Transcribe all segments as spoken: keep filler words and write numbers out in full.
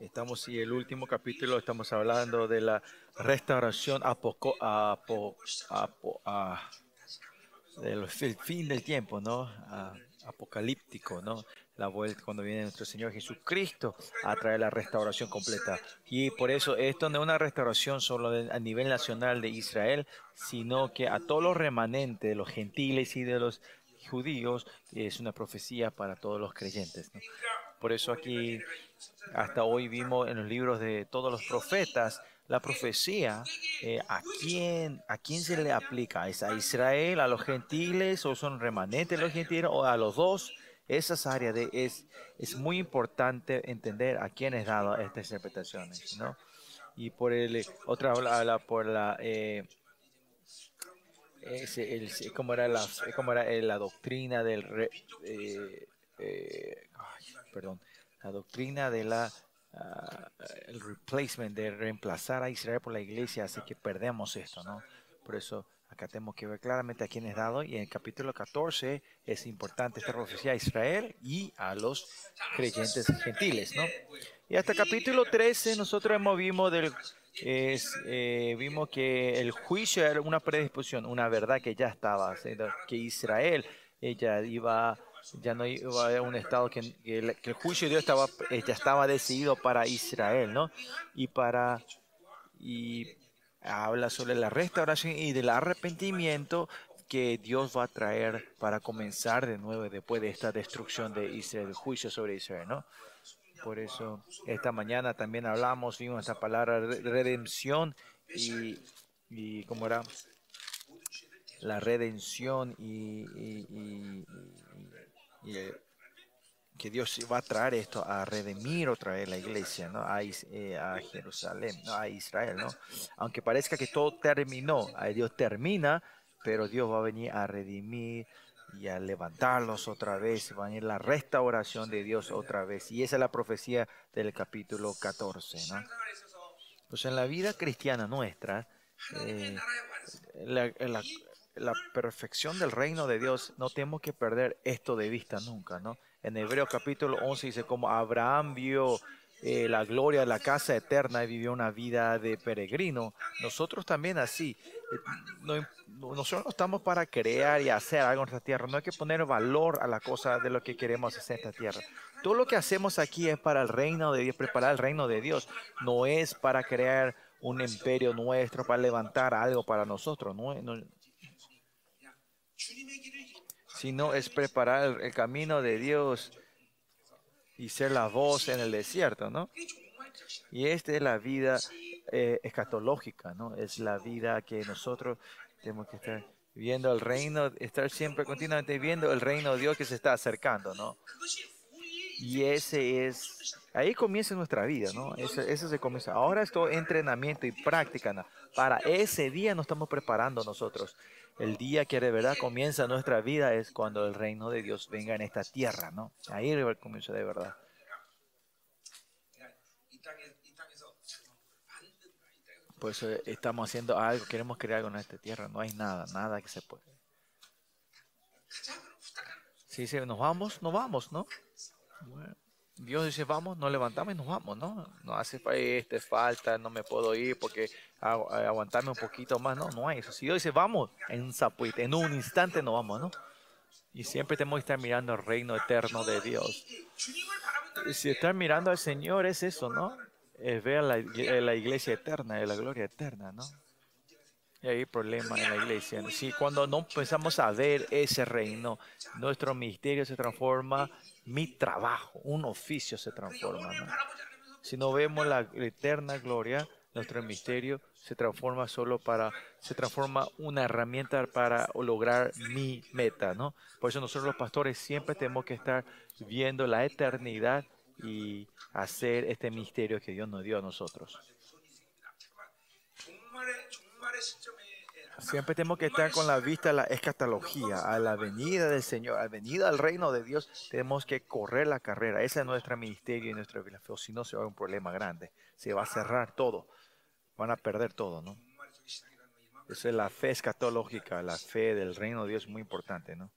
Estamos, y el último capítulo estamos hablando de la restauración apoco, apo, apo, a, del fin del tiempo, ¿no? A, apocalíptico, ¿no? La vuelta cuando viene nuestro Señor Jesucristo a traer la restauración completa. Y por eso esto no es una restauración solo de, a nivel nacional de Israel, sino que a todos los remanentes, de los gentiles y de los judíos, es una profecía para todos los creyentes, ¿no? Por eso aquí, hasta hoy vimos en los libros de todos los profetas, la profecía, eh, ¿a quién, a quién se le aplica? ¿Es a Israel, a los gentiles, o son remanentes los gentiles, o a los dos? Esas áreas de, es, es muy importante entender a quién es dado estas interpretaciones, ¿no? Y por el, otra habla por la, eh, ese, el, ¿cómo era la, cómo era la doctrina del, re, eh, eh, ay, perdón, la doctrina de la, uh, el replacement, de reemplazar a Israel por la iglesia, así que perdemos esto, ¿no? Por eso, acá tenemos que ver claramente a quién es dado, y en el capítulo catorce es importante esta profecía a Israel y a los creyentes gentiles, ¿no? Y hasta el capítulo trece nosotros hemos vimos, del, es, eh, vimos que el juicio era una predisposición, una verdad que ya estaba, que Israel ella iba, ya no iba a haber un estado, que, que, el, que el juicio de Dios estaba, ya estaba decidido para Israel, ¿no? Y para... Y, habla sobre la restauración y del arrepentimiento que Dios va a traer para comenzar de nuevo después de esta destrucción de Israel, el juicio sobre Israel, ¿no? Por eso, esta mañana también hablamos, vimos esta palabra redención y, y ¿cómo era? La redención y, y, y, y, y que Dios va a traer esto, a redimir otra vez la iglesia, ¿no? A, eh, a Jerusalén, ¿no? A Israel, ¿no? Aunque parezca que todo terminó, Dios termina, pero Dios va a venir a redimir y a levantarlos otra vez, va a venir la restauración de Dios otra vez. Y esa es la profecía del capítulo catorce, ¿no? Pues en la vida cristiana nuestra, eh, la, la, la perfección del reino de Dios, no tenemos que perder esto de vista nunca, ¿no? En Hebreos capítulo once dice, como Abraham vio eh, la gloria de la casa eterna y vivió una vida de peregrino, nosotros también así. No, nosotros no estamos para crear y hacer algo en nuestra tierra. No hay que poner valor a la cosa de lo que queremos hacer en esta tierra. Todo lo que hacemos aquí es para el reino de Dios, preparar el reino de Dios. No es para crear un imperio nuestro, para levantar algo para nosotros. No, no, sino es preparar el camino de Dios y ser la voz en el desierto, ¿no? Y esta es la vida eh, escatológica, ¿no? Es la vida que nosotros tenemos que estar viendo el reino, estar siempre continuamente viendo el reino de Dios que se está acercando, ¿no? Y ese es, ahí comienza nuestra vida, ¿no? Eso, eso se comienza. Ahora es todo entrenamiento y práctica, ¿no? Para ese día nos estamos preparando nosotros. El día que de verdad comienza nuestra vida es cuando el reino de Dios venga en esta tierra, ¿no? Ahí comienza de verdad. Por eso estamos haciendo algo, queremos crear algo en esta tierra. No hay nada, nada que se pueda. Si dice, nos vamos, nos vamos, ¿no? Bueno, Dios dice, vamos, nos levantamos y nos vamos, ¿no? No hace este, falta, no me puedo ir porque agu aguantarme un poquito más, no, no hay eso. Si Dios dice, vamos, en un zapuite, en un instante nos vamos, ¿no? Y siempre tenemos que estar mirando el reino eterno de Dios. Si estar mirando al Señor es eso, ¿no? Es ver la, la iglesia eterna, la gloria eterna, ¿no? Y hay problemas en la iglesia. Si cuando no empezamos a ver ese reino, nuestro ministerio se transforma, mi trabajo, un oficio se transforma, ¿no? Si no vemos la eterna gloria, nuestro ministerio se transforma solo para, se transforma una herramienta para lograr mi meta, ¿no? Por eso nosotros los pastores siempre tenemos que estar viendo la eternidad y hacer este ministerio que Dios nos dio a nosotros. Siempre tenemos que estar con la vista a la escatología, a la venida del Señor, a la venida al reino de Dios. Tenemos que correr la carrera. Ese es nuestro ministerio y nuestra vida. Si no, se va a haber un problema grande. Se va a cerrar todo. Van a perder todo, ¿no? Esa es la fe escatológica, la fe del reino de Dios, muy importante, ¿no?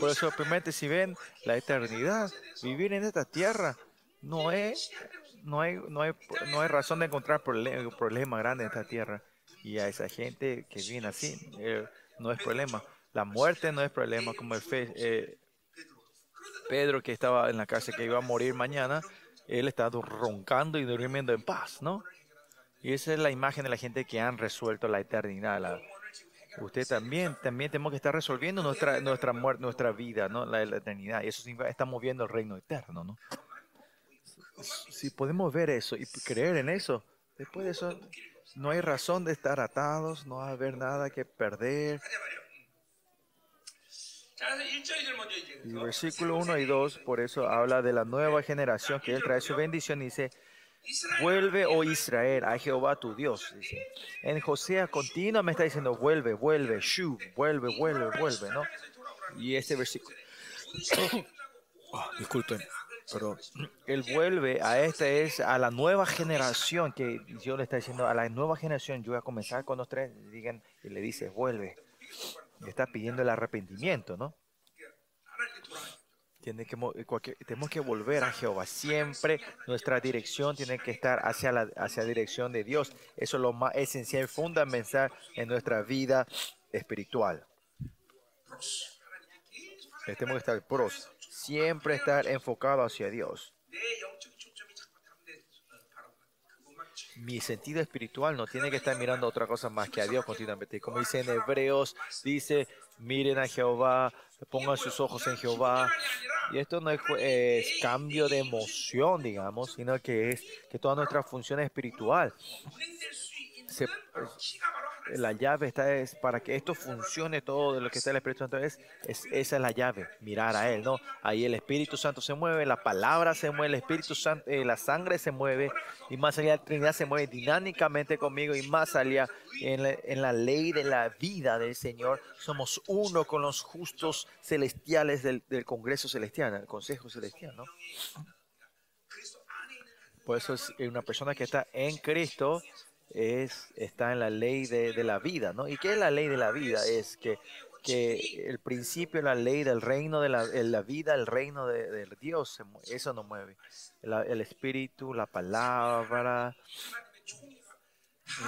Por eso, primeramente, si ven la eternidad, vivir en esta tierra, no es, no hay, no hay, no hay razón de encontrar problem, problema grande en esta tierra. Y a esa gente que viene así, eh, no es problema. La muerte no es problema, como el fe, eh, Pedro, que estaba en la cárcel, que iba a morir mañana, él estaba roncando y durmiendo en paz, ¿no? Y esa es la imagen de la gente que han resuelto la eternidad. La, usted también, también tenemos que estar resolviendo nuestra, nuestra muerte, nuestra vida, ¿no? La, la eternidad. Y eso significa que estamos viendo el reino eterno, ¿no? Si podemos ver eso y creer en eso, después de eso no hay razón de estar atados, no va a haber nada que perder. Y versículo uno y dos, por eso habla de la nueva generación que Él trae su bendición y dice, vuelve, oh Israel, a Jehová tu Dios. Dice. En José continua me está diciendo, vuelve, vuelve, shu, vuelve, vuelve, vuelve, ¿no? Y este versículo, oh, disculpen, pero Él vuelve a esta, es a la nueva generación, que Dios le está diciendo, a la nueva generación, yo voy a comenzar con los tres, digan, y le dice, vuelve. Está pidiendo el arrepentimiento, ¿no? Tiene que, tenemos que volver a Jehová. Siempre nuestra dirección tiene que estar hacia la hacia dirección de Dios. Eso es lo más esencial, fundamental en nuestra vida espiritual. Tenemos que estar pros. Siempre estar enfocado hacia Dios. Mi sentido espiritual no tiene que estar mirando otra cosa más que a Dios continuamente. Como dice en Hebreos, dice, miren a Jehová, pongan sus ojos en Jehová. Y esto no es, es cambio de emoción, digamos, sino que es que toda nuestra función es espiritual. Se, la llave está es para que esto funcione, todo lo que está en el Espíritu Santo es, es esa es la llave, mirar a Él, ¿no? Ahí el Espíritu Santo se mueve, la palabra se mueve, el Espíritu Santo, eh, la sangre se mueve, y más allá de la Trinidad se mueve dinámicamente conmigo, y más allá en la, en la ley de la vida del Señor, somos uno con los justos celestiales del, del Congreso Celestial, el Consejo Celestial, ¿no? Por eso es una persona que está en Cristo. Es, está en la ley de, de la vida, ¿no? ¿Y qué es la ley de la vida? Es que, que el principio, la ley del reino de la, de la vida, el reino de, de Dios, eso nos mueve. La, el espíritu, la palabra,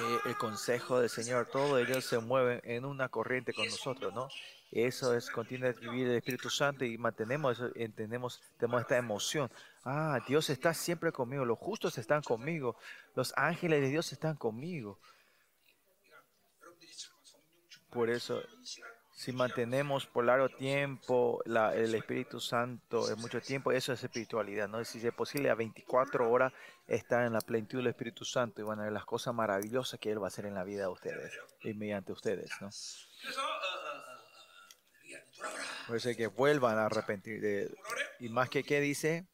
eh, el consejo del Señor, todo ello se mueve en una corriente con nosotros, ¿no? Eso es, continúa vivir el Espíritu Santo y mantenemos eso, entendemos, tenemos esta emoción. Ah, Dios está siempre conmigo, los justos están conmigo, los ángeles de Dios están conmigo. Por eso, si mantenemos por largo tiempo la, el Espíritu Santo en mucho tiempo, eso es espiritualidad, ¿no? Si es posible, a veinticuatro horas estar en la plenitud del Espíritu Santo y van a ver las cosas maravillosas que Él va a hacer en la vida de ustedes y mediante ustedes, ¿no? Por eso que vuelvan a arrepentir. De, y más que qué dice,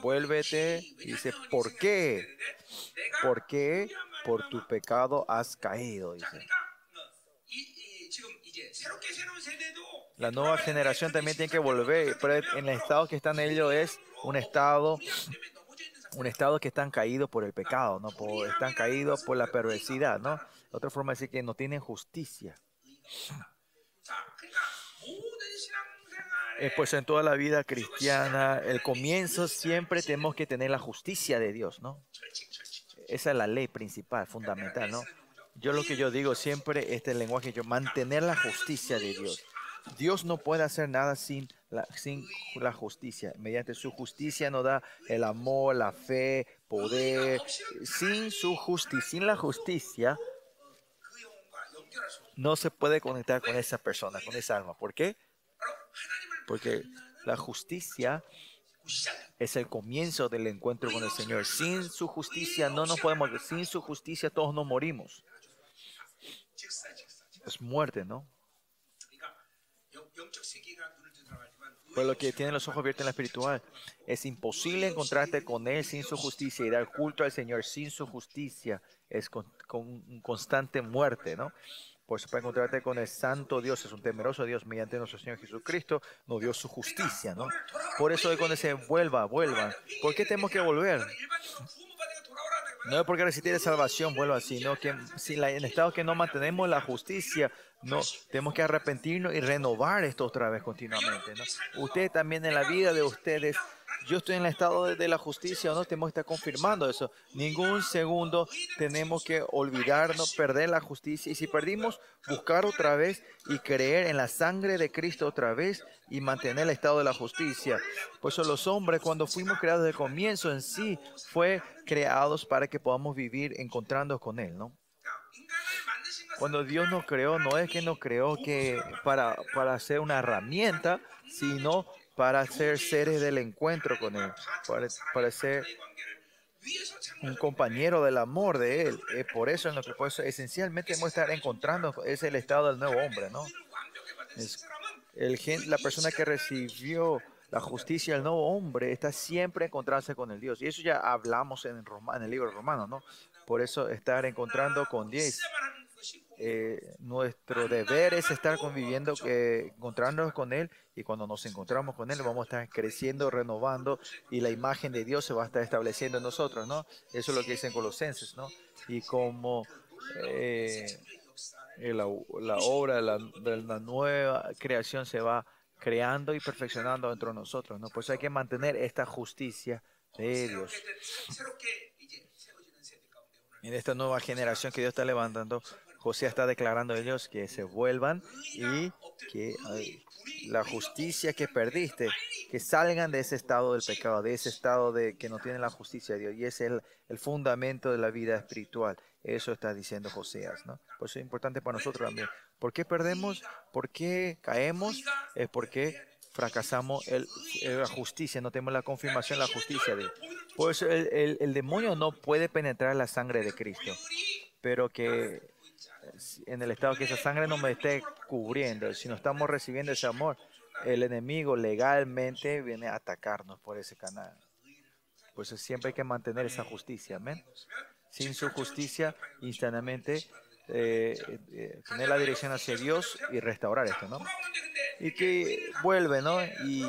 vuélvete, dice, ¿por qué? ¿Por qué por tu pecado has caído? Dice. La nueva generación también tiene que volver, pero en el estado que están ellos es un estado, un estado que están caídos por el pecado, ¿no? Por, están caídos por la perversidad, ¿no? Otra forma de decir que no tienen justicia. Pues en toda la vida cristiana, el comienzo siempre tenemos que tener la justicia de Dios, ¿no? Esa es la ley principal, fundamental, ¿no? Yo lo que yo digo siempre, este lenguaje, yo mantener la justicia de Dios. Dios no puede hacer nada sin la, sin la justicia. Mediante su justicia nos da el amor, la fe, poder. Sin su justicia, sin la justicia, no se puede conectar con esa persona, con esa alma. ¿Por qué? Porque la justicia es el comienzo del encuentro con el Señor. Sin su justicia no nos podemos, sin su justicia todos nos morimos. Es muerte, ¿no? Por lo que tienen los ojos abiertos en la espiritual, es imposible encontrarte con Él sin su justicia y dar culto al Señor sin su justicia. Es con, con constante muerte, ¿no? Por eso, para encontrarte con el santo Dios, es un temeroso Dios, mediante nuestro Señor Jesucristo, nos dio su justicia, ¿no? Por eso hoy cuando se vuelva, vuelva. ¿Por qué tenemos que volver? No es porque resistir la salvación, vuelva, sino que si la, en el estado que no mantenemos la justicia, No, tenemos que arrepentirnos y renovar esto otra vez continuamente, ¿no? Ustedes también en la vida de ustedes, yo estoy en el estado de, de la justicia, ¿no? Tenemos que estar confirmando eso. Ningún segundo tenemos que olvidarnos, perder la justicia. Y si perdimos, buscar otra vez y creer en la sangre de Cristo otra vez y mantener el estado de la justicia. Por eso los hombres, cuando fuimos creados desde el comienzo en sí, fue creados para que podamos vivir encontrándonos con Él, ¿no? Cuando Dios nos creó, no es que nos creó que para, para ser una herramienta, sino para ser seres del encuentro con Él, para, para ser un compañero del amor de Él. Eh, por eso, en lo que, por eso esencialmente hemos estar encontrando, es el estado del nuevo hombre, ¿no? Es el, la persona que recibió la justicia del nuevo hombre está siempre encontrándose con el Dios. Y eso ya hablamos en, Roma, en el libro de Romanos, ¿no? Por eso estar encontrando con Dios. Eh, nuestro deber es estar conviviendo, eh, encontrarnos con Él, y cuando nos encontramos con Él vamos a estar creciendo, renovando, y la imagen de Dios se va a estar estableciendo en nosotros, ¿no? Eso es lo que dicen Colosenses, ¿no? Y como eh, la, la obra de la, de la nueva creación se va creando y perfeccionando dentro de nosotros, ¿no? Por eso hay que mantener esta justicia de Dios. En esta nueva generación que Dios está levantando, José está declarando a ellos que se vuelvan y que ay, la justicia que perdiste, que salgan de ese estado del pecado, de ese estado de que no tienen la justicia de Dios. Y ese es el, el fundamento de la vida espiritual. Eso está diciendo Josías, ¿no? Por eso es importante para nosotros también. ¿Por qué perdemos? ¿Por qué caemos? Es porque fracasamos el, el, la justicia, no tenemos la confirmación de la justicia de Dios. Por eso el, el, el demonio no puede penetrar la sangre de Cristo, pero que en el estado que esa sangre no me esté cubriendo, si no estamos recibiendo ese amor, el enemigo legalmente viene a atacarnos por ese canal. Por eso siempre hay que mantener esa justicia, amén. Sin su justicia, instantáneamente eh, eh, tener la dirección hacia Dios y restaurar esto, ¿no? Y que vuelve, ¿no? Y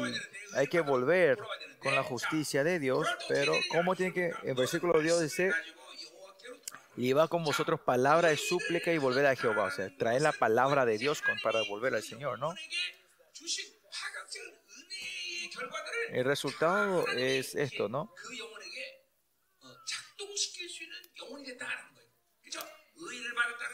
hay que volver con la justicia de Dios, pero ¿cómo tiene que? En versículo Dios dice: y va con vosotros palabra de súplica y volver a Jehová. O sea, traer la palabra de Dios con, para volver al Señor, ¿no? El resultado es esto, ¿no?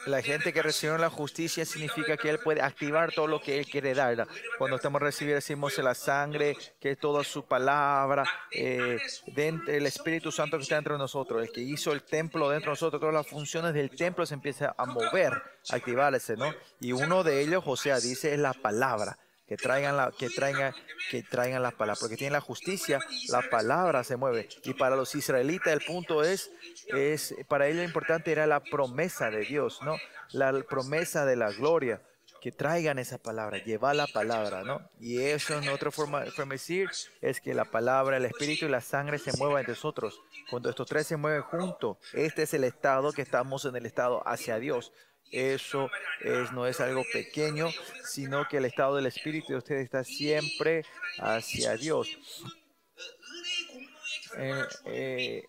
La gente que recibió la justicia significa que Él puede activar todo lo que Él quiere dar. Cuando estamos recibiendo, decimos la sangre, que es toda su palabra, eh, dentro, el Espíritu Santo que está dentro de nosotros, el que hizo el templo dentro de nosotros, todas las funciones del templo se empiezan a mover, a activarse, ¿no? Y uno de ellos, José dice, es la palabra. Que traigan la, que traigan, que traigan las palabras, porque tienen la justicia, la palabra se mueve. Y para los israelitas el punto es, es para ellos lo importante era la promesa de Dios, ¿no? La promesa de la gloria, que traigan esa palabra, llevar la palabra, ¿no? Y eso en otra forma de decir es que la palabra, el espíritu y la sangre se muevan entre nosotros. Cuando estos tres se mueven juntos, este es el estado que estamos en el estado hacia Dios. Eso es, no es algo pequeño, sino que el estado del Espíritu de ustedes está siempre hacia Dios. Eh, eh,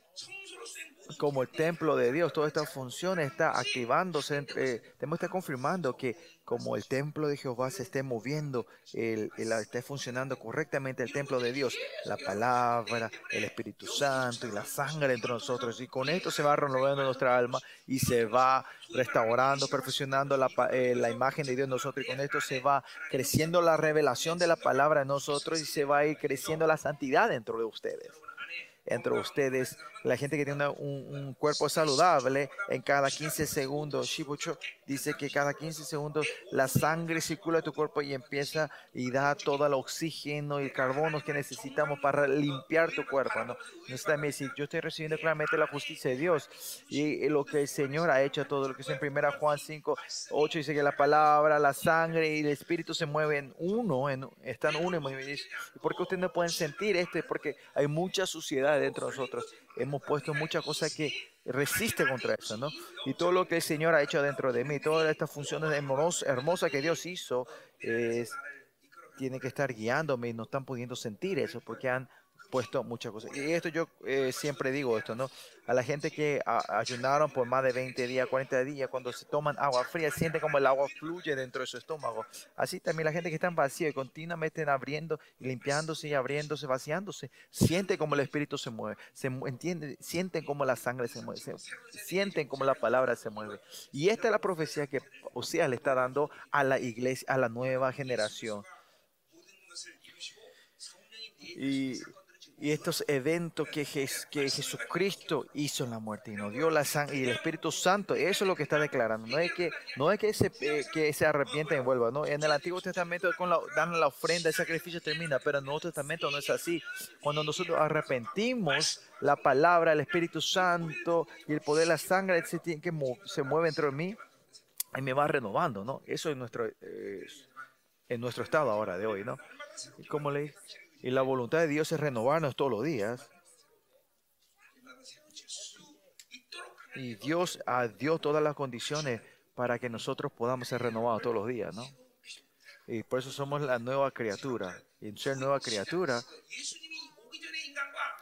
como el templo de Dios, toda esta función está activándose. Entre, eh, tenemos que estar confirmando que como el templo de Jehová se esté moviendo, el, el, esté funcionando correctamente el templo de Dios, la palabra, el Espíritu Santo y la sangre entre nosotros. Y con esto se va renovando nuestra alma y se va restaurando, perfeccionando la, eh, la imagen de Dios en nosotros. Y con esto se va creciendo la revelación de la palabra en nosotros y se va a ir creciendo la santidad dentro de ustedes. Entre ustedes, la gente que tiene un, un cuerpo saludable, en cada quince segundos, Shibucho dice que cada quince segundos la sangre circula en tu cuerpo y empieza y da todo el oxígeno y el carbono que necesitamos para limpiar tu cuerpo, ¿no? Entonces también si yo estoy recibiendo claramente la justicia de Dios y lo que el Señor ha hecho, todo lo que es en primera Juan cinco, ocho dice que la palabra, la sangre y el Espíritu se mueven uno, en, están uno. ¿Por qué ustedes no pueden sentir esto? Porque hay mucha suciedad dentro de nosotros. Hemos puesto muchas cosas que resisten contra eso, ¿no? Y todo lo que el Señor ha hecho dentro de mí, todas estas funciones hermosas que Dios hizo, es, tiene que estar guiándome y no están pudiendo sentir eso porque han puesto muchas cosas. Y esto yo eh, siempre digo esto, ¿no? A la gente que a, ayunaron por más de veinte días, cuarenta días, cuando se toman agua fría, siente como el agua fluye dentro de su estómago. Así también la gente que está en vacío y continuamente abriendo, limpiándose y abriéndose, vaciándose, siente como el espíritu se mueve, se entiende, sienten como la sangre se mueve, se, sienten como la palabra se mueve. Y esta es la profecía que Oseas le está dando a la iglesia, a la nueva generación. Y, y estos eventos que, Jes, que Jesucristo hizo en la muerte y nos dio la sangre y el Espíritu Santo, eso es lo que está declarando. No es que, no es que, se, eh, que se arrepienta y vuelva, ¿no? En el Antiguo Testamento con la, dan la ofrenda, el sacrificio termina, pero en el Nuevo Testamento no es así. Cuando nosotros arrepentimos, la palabra, el Espíritu Santo y el poder de la sangre se, tiene que mo- se mueve dentro de mí y me va renovando, ¿no? Eso es nuestro, eh, en nuestro estado ahora de hoy, ¿no? Como le dije, y la voluntad de Dios es renovarnos todos los días. Y Dios dio todas las condiciones para que nosotros podamos ser renovados todos los días, ¿no? Y por eso somos la nueva criatura. Y ser nueva criatura,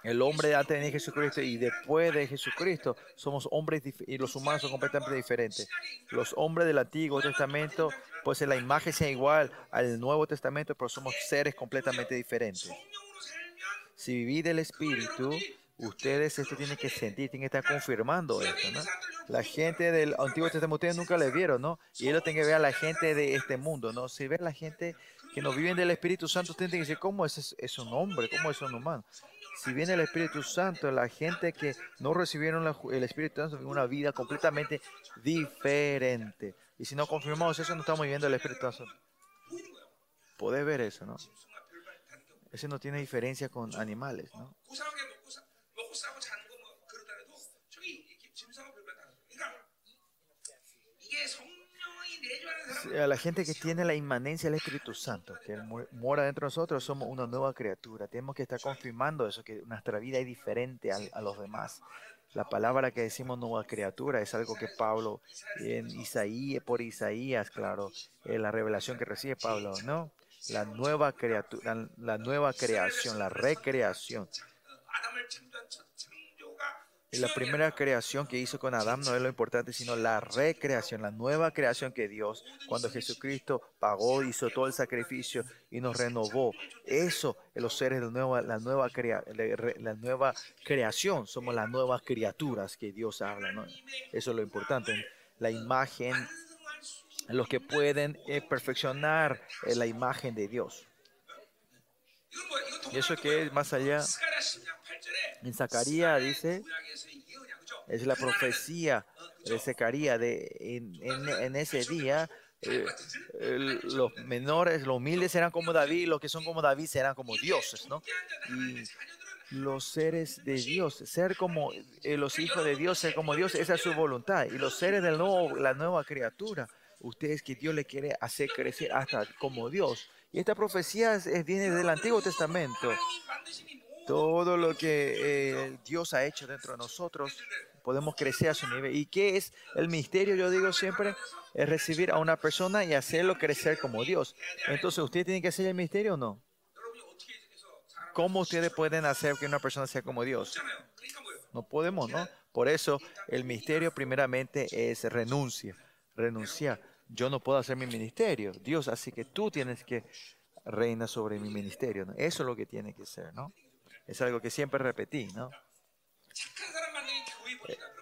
el hombre antes de Jesucristo y después de Jesucristo, somos hombres dif- y los humanos son completamente diferentes. Los hombres del Antiguo Testamento, pues en la imagen sea igual al Nuevo Testamento, pero somos seres completamente diferentes. Si vivís del Espíritu, ustedes esto tienen que sentir, tienen que estar confirmando esto, ¿no? La gente del Antiguo Testamento, ustedes nunca les vieron, ¿no? Y ellos tienen que ver a la gente de este mundo, ¿no? Si ven a la gente que no viven del Espíritu Santo, ustedes tienen que decir, ¿cómo es, es un hombre? ¿Cómo es un humano? Si viene el Espíritu Santo, la gente que no recibieron la, el Espíritu Santo vive una vida completamente diferente. Y si no confirmamos eso, no estamos viviendo el Espíritu Santo. Podés ver eso, ¿no? Ese no tiene diferencia con animales, ¿no? A la gente que tiene la inmanencia del Espíritu Santo, que mora dentro de nosotros, somos una nueva criatura. Tenemos que estar confirmando eso, que nuestra vida es diferente a, a los demás. La palabra que decimos nueva criatura es algo que Pablo, en Isaías, por Isaías, claro, en la revelación que recibe Pablo, ¿no? La nueva criatura, la, la nueva creación, la recreación. La primera creación que hizo con Adán no es lo importante, sino la recreación, la nueva creación que Dios, cuando Jesucristo pagó, hizo todo el sacrificio y nos renovó. Eso, los seres de la nueva, la nueva, crea, la, la nueva creación, somos las nuevas criaturas que Dios habla, ¿no? Eso es lo importante. La imagen, los que pueden eh, perfeccionar eh, la imagen de Dios. Y eso que es más allá. En Zacarías dice, es la profecía de Zacarías, de, en, en, en ese día, eh, eh, los menores, los humildes serán como David, los que son como David serán como dioses, ¿no? Y los seres de Dios, ser como eh, los hijos de Dios, ser como Dios, esa es su voluntad. Y los seres de la nueva criatura, ustedes que Dios les quiere hacer crecer hasta como Dios. Y esta profecía es, viene del Antiguo Testamento. Todo lo que eh, Dios ha hecho dentro de nosotros, podemos crecer a su nivel. ¿Y qué es el misterio? Yo digo siempre, es recibir a una persona y hacerlo crecer como Dios. Entonces, ¿ustedes tienen que hacer el misterio o no? ¿Cómo ustedes pueden hacer que una persona sea como Dios? No podemos, ¿no? Por eso, el misterio primeramente es renuncia. Renunciar. Yo no puedo hacer mi ministerio, Dios, así que tú tienes que reinar sobre mi ministerio, ¿no? Eso es lo que tiene que ser, ¿no? Es algo que siempre repetí, ¿no?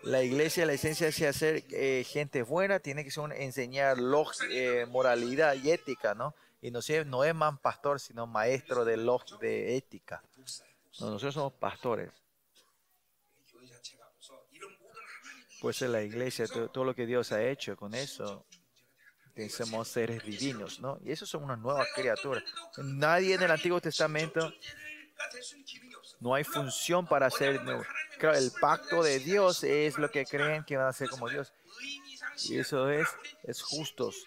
La iglesia, la esencia de hacer eh, gente buena, tiene que ser un, enseñar log, eh, moralidad y ética, ¿no? Y no, no es más pastor, sino maestro de, log, de ética. No, nosotros somos pastores. Pues en la iglesia, todo, todo lo que Dios ha hecho con eso, somos seres divinos, ¿no? Y eso son unas nuevas criaturas. Nadie en el Antiguo Testamento... No hay función para hacer. Claro, el pacto de Dios es lo que creen que van a ser como Dios. Y eso es, es justos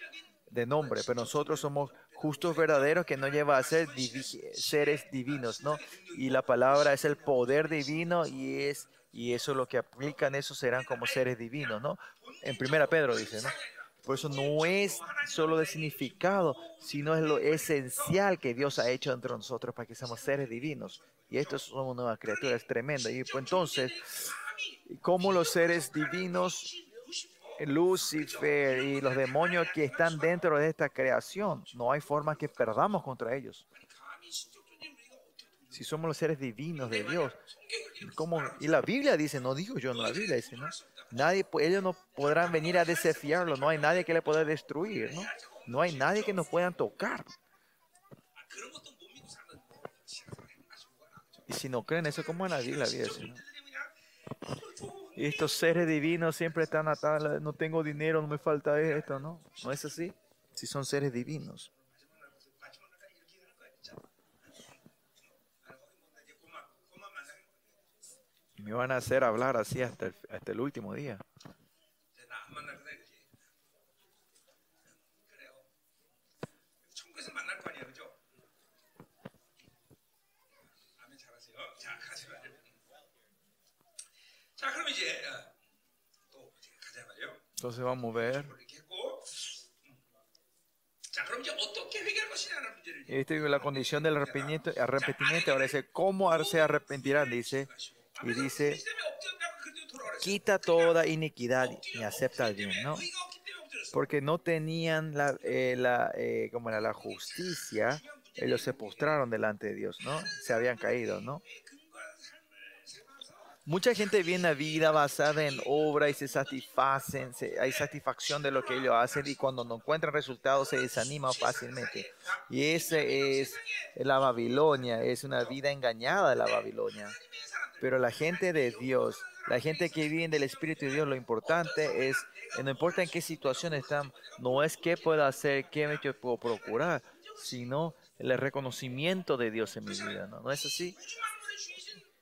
de nombre. Pero nosotros somos justos verdaderos que nos lleva a ser divi- seres divinos, ¿no? Y la palabra es el poder divino y es y eso lo que aplican, eso serán como seres divinos, ¿no? En primera Pedro dice, ¿no? Por eso no es solo de significado, sino es lo esencial que Dios ha hecho entre nosotros para que seamos seres divinos. y estos son nuevas criaturas tremendas. Y pues, entonces, como los seres divinos, Lucifer y los demonios que están dentro de esta creación, no hay forma que perdamos contra ellos. Si somos los seres divinos de Dios, ¿cómo? Y la Biblia dice, no digo yo, no, la Biblia dice, ¿no? Nadie, ellos no podrán venir a desafiarlo, no hay nadie que le pueda destruir, ¿no? No hay nadie que nos puedan tocar. Y si no creen eso, ¿cómo van a vivir la vida? ¿Sí, no? Y estos seres divinos siempre están atados, no tengo dinero, no me falta esto, ¿no? ¿No es así? Si son seres divinos. Me van a hacer hablar así hasta el, hasta el último día. Entonces vamos a ver. Esta es la condición del arrepentimiento. arrepentimiento. Ahora dice, ¿cómo se arrepentirán? Dice, y dice, quita toda iniquidad y acepta al bien, ¿no? Porque no tenían la, eh, la, eh, como era, la justicia, ellos se postraron delante de Dios, ¿no? Se habían caído, ¿no? Mucha gente vive una vida basada en obra y se satisfacen, se, hay satisfacción de lo que ellos hacen, y cuando no encuentran resultados se desaniman fácilmente. Y esa es la Babilonia, es una vida engañada de la Babilonia. Pero la gente de Dios, la gente que vive del Espíritu de Dios, lo importante es, no importa en qué situación están, no es qué puedo hacer, qué yo puedo procurar, sino el reconocimiento de Dios en mi vida, ¿no? ¿No es así?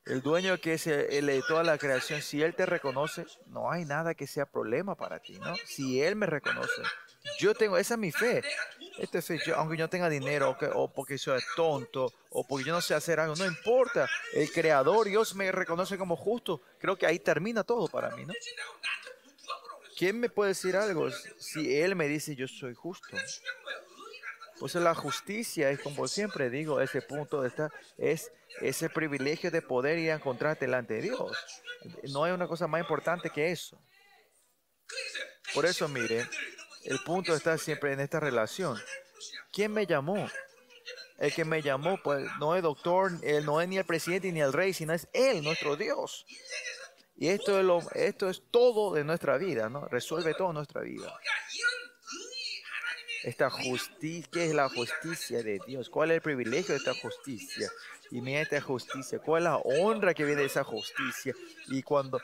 El dueño que es el de toda la creación, si él te reconoce, no hay nada que sea problema para ti, ¿no? Si él me reconoce, yo tengo, esa es mi fe. Esta es fe, yo, aunque yo no tenga dinero, o, que, o porque soy tonto, o porque yo no sé hacer algo, no importa. El Creador, Dios me reconoce como justo. Creo que ahí termina todo para mí, ¿no? ¿Quién me puede decir algo si él me dice yo soy justo? Pues la justicia es, como siempre digo, ese punto de estar, es ese privilegio de poder ir a encontrarte delante de Dios. No hay una cosa más importante que eso. Por eso, mire, el punto está siempre en esta relación. ¿Quién me llamó? El que me llamó, pues no es doctor, él no es ni el presidente ni el rey, sino es Él, nuestro Dios. Y esto es, lo, esto es todo de nuestra vida, ¿no? Resuelve todo nuestra vida. Esta justicia, ¿qué es la justicia de Dios? ¿Cuál es el privilegio de esta justicia? Y mira esta justicia, ¿cuál es la honra que viene de esa justicia? Y cuando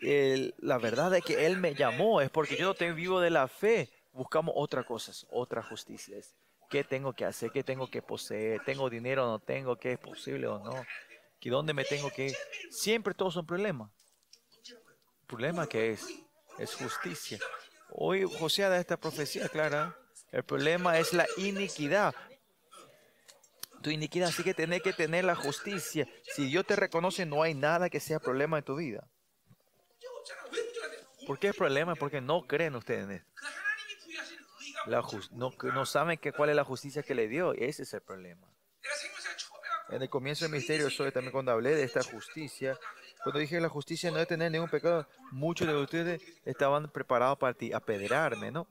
el, la verdad es que Él me llamó, es porque yo no tengo vivo de la fe. Buscamos otras cosas, otras justicias. ¿Qué tengo que hacer? ¿Qué tengo que poseer? ¿Tengo dinero o no tengo? ¿Qué es posible o no? ¿Y dónde me tengo que ir? Siempre todos son problemas. El problema que es, es justicia. Hoy José da esta profecía clara. El problema es la iniquidad. Tu iniquidad. Así que tenés que tener la justicia. Si Dios te reconoce, no hay nada que sea problema en tu vida. ¿Por qué es problema? Porque no creen ustedes en esto. La just, no, no saben que, cuál es la justicia que le dio. Ese es el problema. En el comienzo del misterio, soy también cuando hablé de esta justicia. Cuando dije la justicia no es tener ningún pecado, muchos de ustedes estaban preparados para ti, apedrearme, ¿no?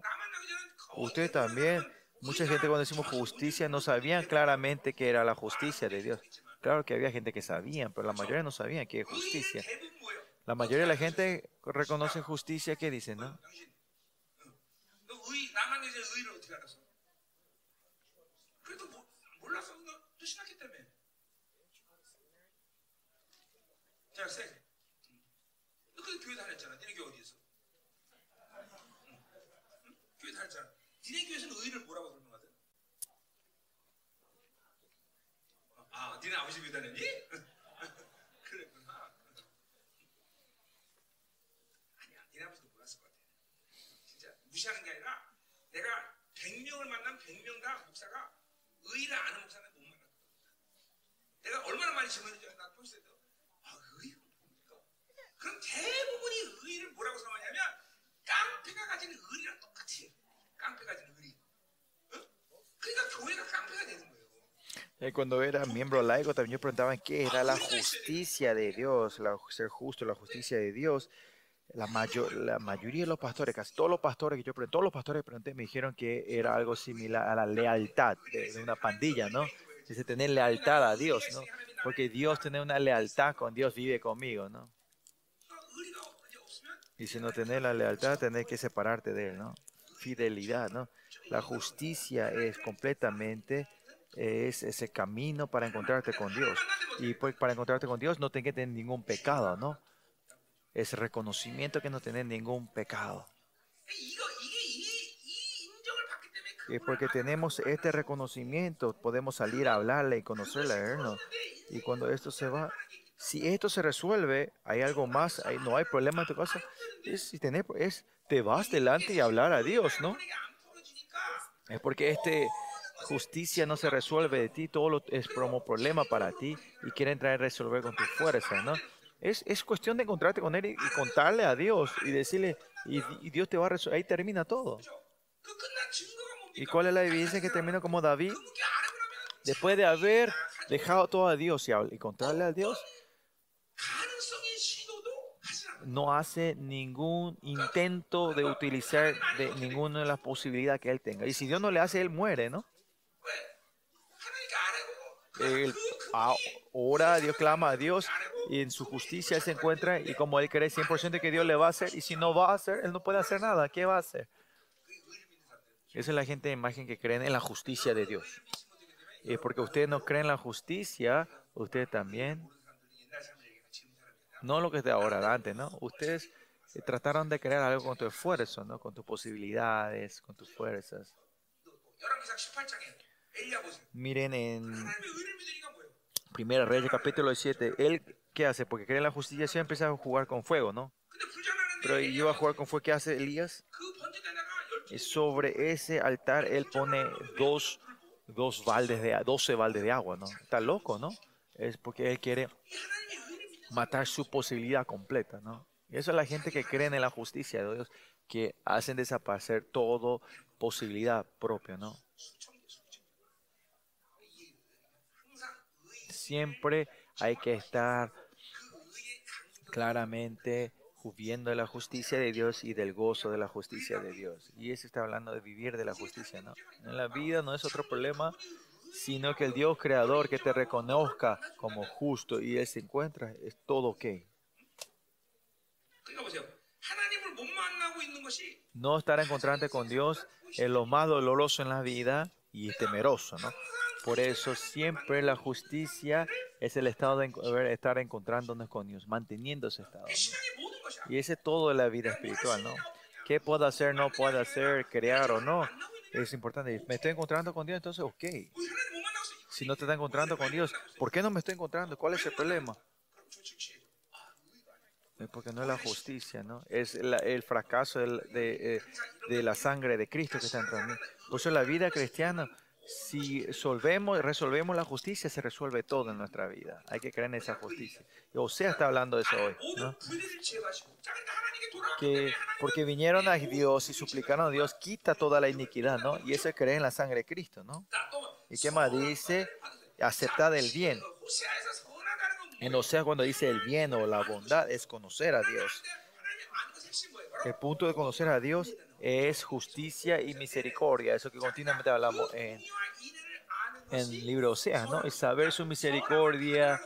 Ustedes también, mucha gente cuando decimos justicia no sabían claramente que era la justicia de Dios. Claro que había gente que sabía, pero la mayoría no sabían que es justicia. La mayoría de la gente reconoce justicia, ¿qué dicen, no? Cuando era miembro laico también preguntaban qué era la justicia de Dios, la, ser justo, la justicia de Dios. La, mayor, la mayoría de los pastores, casi todos los pastores que yo pregunté, todos los pastores que pregunté me dijeron que era algo similar a la lealtad de, de una pandilla, ¿no? Dice tener lealtad a Dios, ¿no? Porque Dios tiene una lealtad con Dios, vive conmigo, ¿no? Y si no tenés la lealtad, tenés que separarte de Él, ¿no? Fidelidad, ¿no? La justicia es completamente... es ese camino para encontrarte con Dios. Y pues para encontrarte con Dios no tenés que tener ningún pecado, ¿no? Es reconocimiento que no tenés ningún pecado. Y porque tenemos este reconocimiento, podemos salir a hablarle y conocerle a Él, ¿no? Y cuando esto se va, si esto se resuelve, hay algo más, hay, no hay problema en tu casa, es, si tenés, es te vas delante y hablar a Dios, ¿no? Es porque este... justicia no se resuelve de ti, todo lo, es como problema para ti y quieren traer resolver con tus fuerzas, ¿no? Es, es cuestión de encontrarte con Él y, y contarle a Dios y decirle, y, y Dios te va a resolver, ahí termina todo. ¿Y cuál es la evidencia que termina como David? Después de haber dejado todo a Dios y, y contarle a Dios, no hace ningún intento de utilizar de ninguna de las posibilidades que Él tenga. Y si Dios no le hace, Él muere, ¿no? Él ora a Dios, clama a Dios y en su justicia Él se encuentra y como Él cree cien por ciento que Dios le va a hacer y si no va a hacer, Él no puede hacer nada. ¿Qué va a hacer? Esa es la gente de imagen que creen en la justicia de Dios. Y porque ustedes no creen en la justicia, ustedes también, no lo que es de ahora, antes, ¿no? Ustedes trataron de crear algo con tu esfuerzo, ¿no? Con tus posibilidades, con tus fuerzas. Miren en Primera Reyes capítulo siete, él, ¿qué hace? Porque cree en la justicia, siempre empieza a jugar con fuego, ¿no? Pero iba a jugar con fuego, ¿qué hace Elías? Y sobre ese altar, él pone dos, dos baldes de, doce baldes de agua, ¿no? Está loco, ¿no? Es porque él quiere matar su posibilidad completa, ¿no? Y eso es la gente que cree en la justicia de Dios, que hacen desaparecer toda posibilidad propia, ¿no? Siempre hay que estar claramente viviendo de la justicia de Dios y del gozo de la justicia de Dios. Y eso está hablando de vivir de la justicia, ¿no? En la vida no es otro problema, sino que el Dios creador que te reconozca como justo y Él se encuentra, es todo ok. No estar encontrante con Dios es lo más doloroso en la vida y temeroso, ¿no? Por eso siempre la justicia es el estado de estar encontrándonos con Dios, manteniendo ese estado, ¿no? Y ese es todo de la vida espiritual, ¿no? ¿Qué puedo hacer, no puedo hacer, crear o no? Es importante. ¿Me estoy encontrando con Dios? Entonces, ok. Si no te estás encontrando con Dios, ¿por qué no me estoy encontrando? ¿Cuál es el problema? Porque no es la justicia, ¿no? Es la, el fracaso de, de, de la sangre de Cristo que está entrando en mí. Por eso la vida cristiana, si solvemos, resolvemos la justicia, se resuelve todo en nuestra vida. Hay que creer en esa justicia. O sea, está hablando de eso hoy, ¿no? Que porque vinieron a Dios y suplicaron a Dios, quita toda la iniquidad, ¿no? Y eso es creer en la sangre de Cristo, ¿no? ¿Y qué más dice? Aceptad el bien. En Oseas, cuando dice el bien o la bondad, es conocer a Dios. El punto de conocer a Dios es justicia y misericordia. Eso que continuamente hablamos en, en el libro Oseas, ¿no? Y saber su misericordia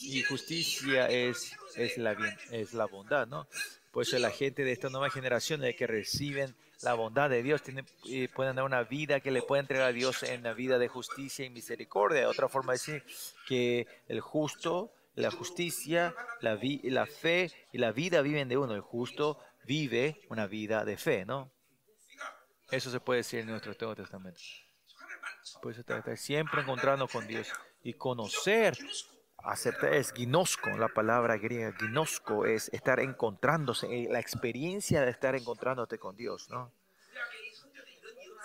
y justicia es, es, la, bien, es la bondad, ¿no? Por eso la gente de esta nueva generación de que reciben la bondad de Dios tienen, eh, pueden dar una vida que le puede entregar a Dios en la vida de justicia y misericordia. Otra forma de decir que el justo, la justicia, la, vi, la fe y la vida viven de uno. El justo vive una vida de fe, ¿no? Eso se puede decir en nuestro Nuevo Testamento. Por eso estar siempre encontrarnos con Dios y conocer. Aceptar es ginosko, la palabra griega ginosko es estar encontrándose, la experiencia de estar encontrándote con Dios, ¿no?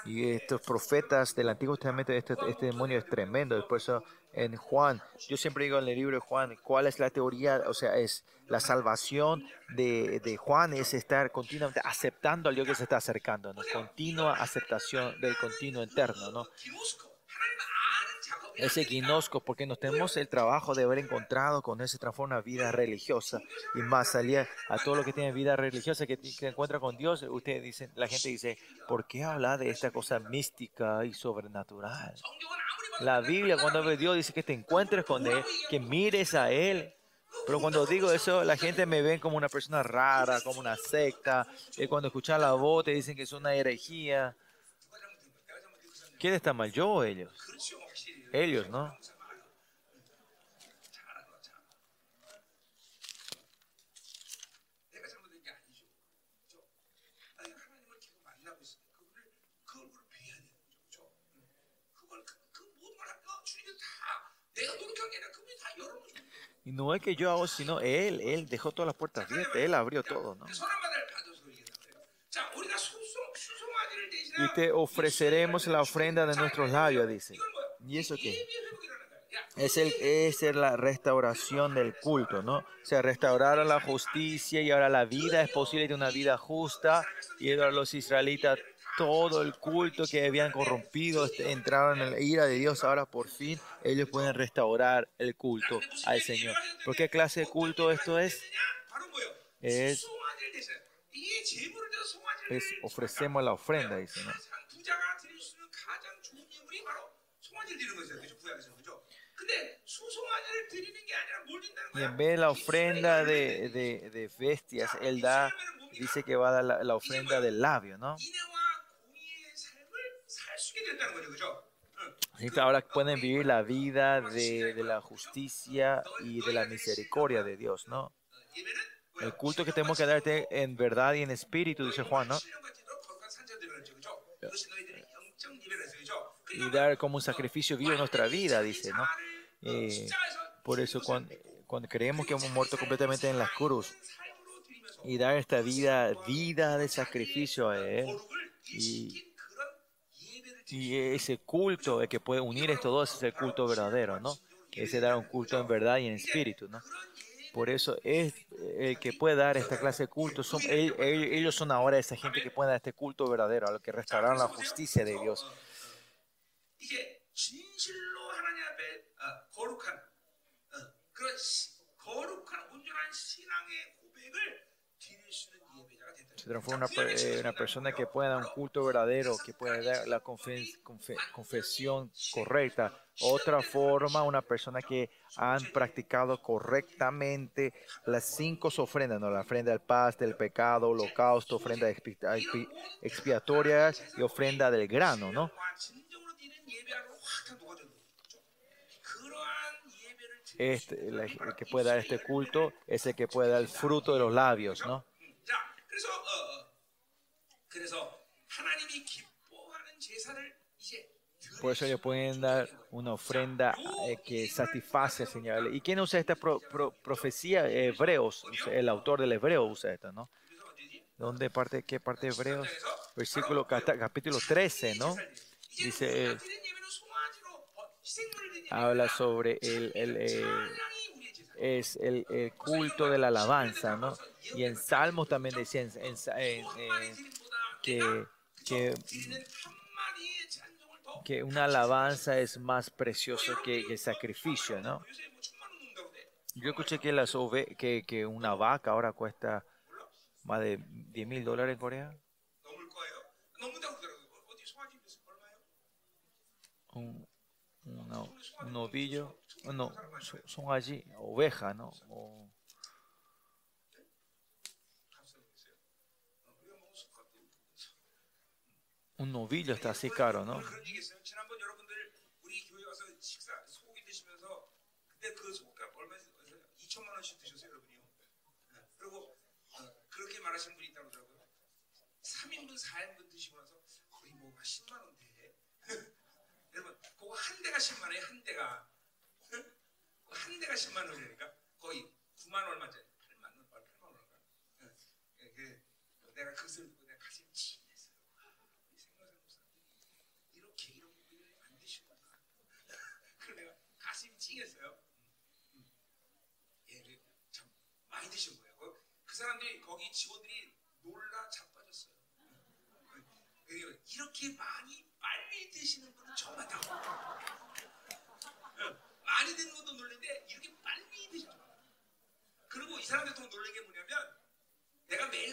Y estos profetas del Antiguo Testamento, este, este demonio es tremendo. Por eso en Juan, yo siempre digo en el libro de Juan, ¿cuál es la teoría? O sea, es la salvación de, de Juan es estar continuamente aceptando al Dios que se está acercando, ¿no? Continua aceptación del continuo interno, ¿no? ese ginosko, porque nos tenemos el trabajo de haber encontrado con ese transforma una vida religiosa y más salía a todo lo que tiene vida religiosa que se encuentra con Dios. Ustedes dicen, la gente dice, ¿por qué habla de esta cosa mística y sobrenatural? La Biblia cuando ve Dios dice que te encuentres con Él, que mires a Él. Pero cuando digo eso, la gente me ve como una persona rara, como una secta. Y cuando escuchan la voz, te dicen que es una herejía. ¿Quién está mal, yo o ellos? Ellos, ¿no? Y no es que yo hago, sino Él. Él dejó todas las puertas abiertas. Él abrió todo, ¿no? Y te ofreceremos la ofrenda de nuestros labios, dice. ¿Y eso qué? Es, el, es la restauración del culto, ¿no? O sea, restauraron la justicia y ahora la vida es posible de una vida justa. Y ahora los israelitas, todo el culto que habían corrompido, entraron en la ira de Dios. Ahora por fin ellos pueden restaurar el culto al Señor. ¿Por qué clase de culto esto es? Es, es ofrecemos la ofrenda, dice, ¿no? Y en vez de la ofrenda de, de, de bestias, él da, dice que va a dar la, la ofrenda del labio, ¿no? Ahora pueden vivir la vida de, de la justicia y de la misericordia de Dios, ¿no? El culto que tenemos que darte en verdad y en espíritu, dice Juan, ¿no? Y dar como un sacrificio vivo en nuestra vida, dice, ¿no? Eh, por eso cuando, cuando creemos que hemos muerto completamente en la cruz y dar esta vida, vida de sacrificio a Él y Y ese culto, el que puede unir estos dos, es el culto verdadero, ¿no? Ese dar un culto en verdad y en espíritu, ¿no? Por eso es el que puede dar esta clase de culto. Son, el, el, ellos son ahora esa gente que puede dar este culto verdadero, a los que restauraron la justicia de Dios. Se transforma en una, eh, una persona que pueda dar un culto verdadero, que pueda dar la confe- confe- confesión correcta. Otra forma, una persona que han practicado correctamente las cinco ofrendas, ¿no? La ofrenda del paz, del pecado, holocausto, ofrenda expi- expi- expiatoria y ofrenda del grano, ¿no? Este, la, el que puede dar este culto es el que puede dar el fruto de los labios, ¿no? Por eso ellos pueden dar una ofrenda eh, que satisface al Señor. ¿Y quién usa esta pro, pro, profecía? Hebreos, el autor del Hebreo usa esta, ¿no? ¿Dónde parte, qué parte de Hebreos? Versículo capítulo trece, ¿no? Dice, eh, habla sobre el... el eh, es el, el culto de la alabanza, ¿no? Y en Salmos también decían en, en, en, que, que, que una alabanza es más preciosa que el sacrificio, ¿no? Yo escuché que, las ove- que, que una vaca ahora cuesta más de diez mil dólares en Corea. Un, no, un novillo. No, son allí, ovejas, ¿no? O... un novillo está así caro, ¿no?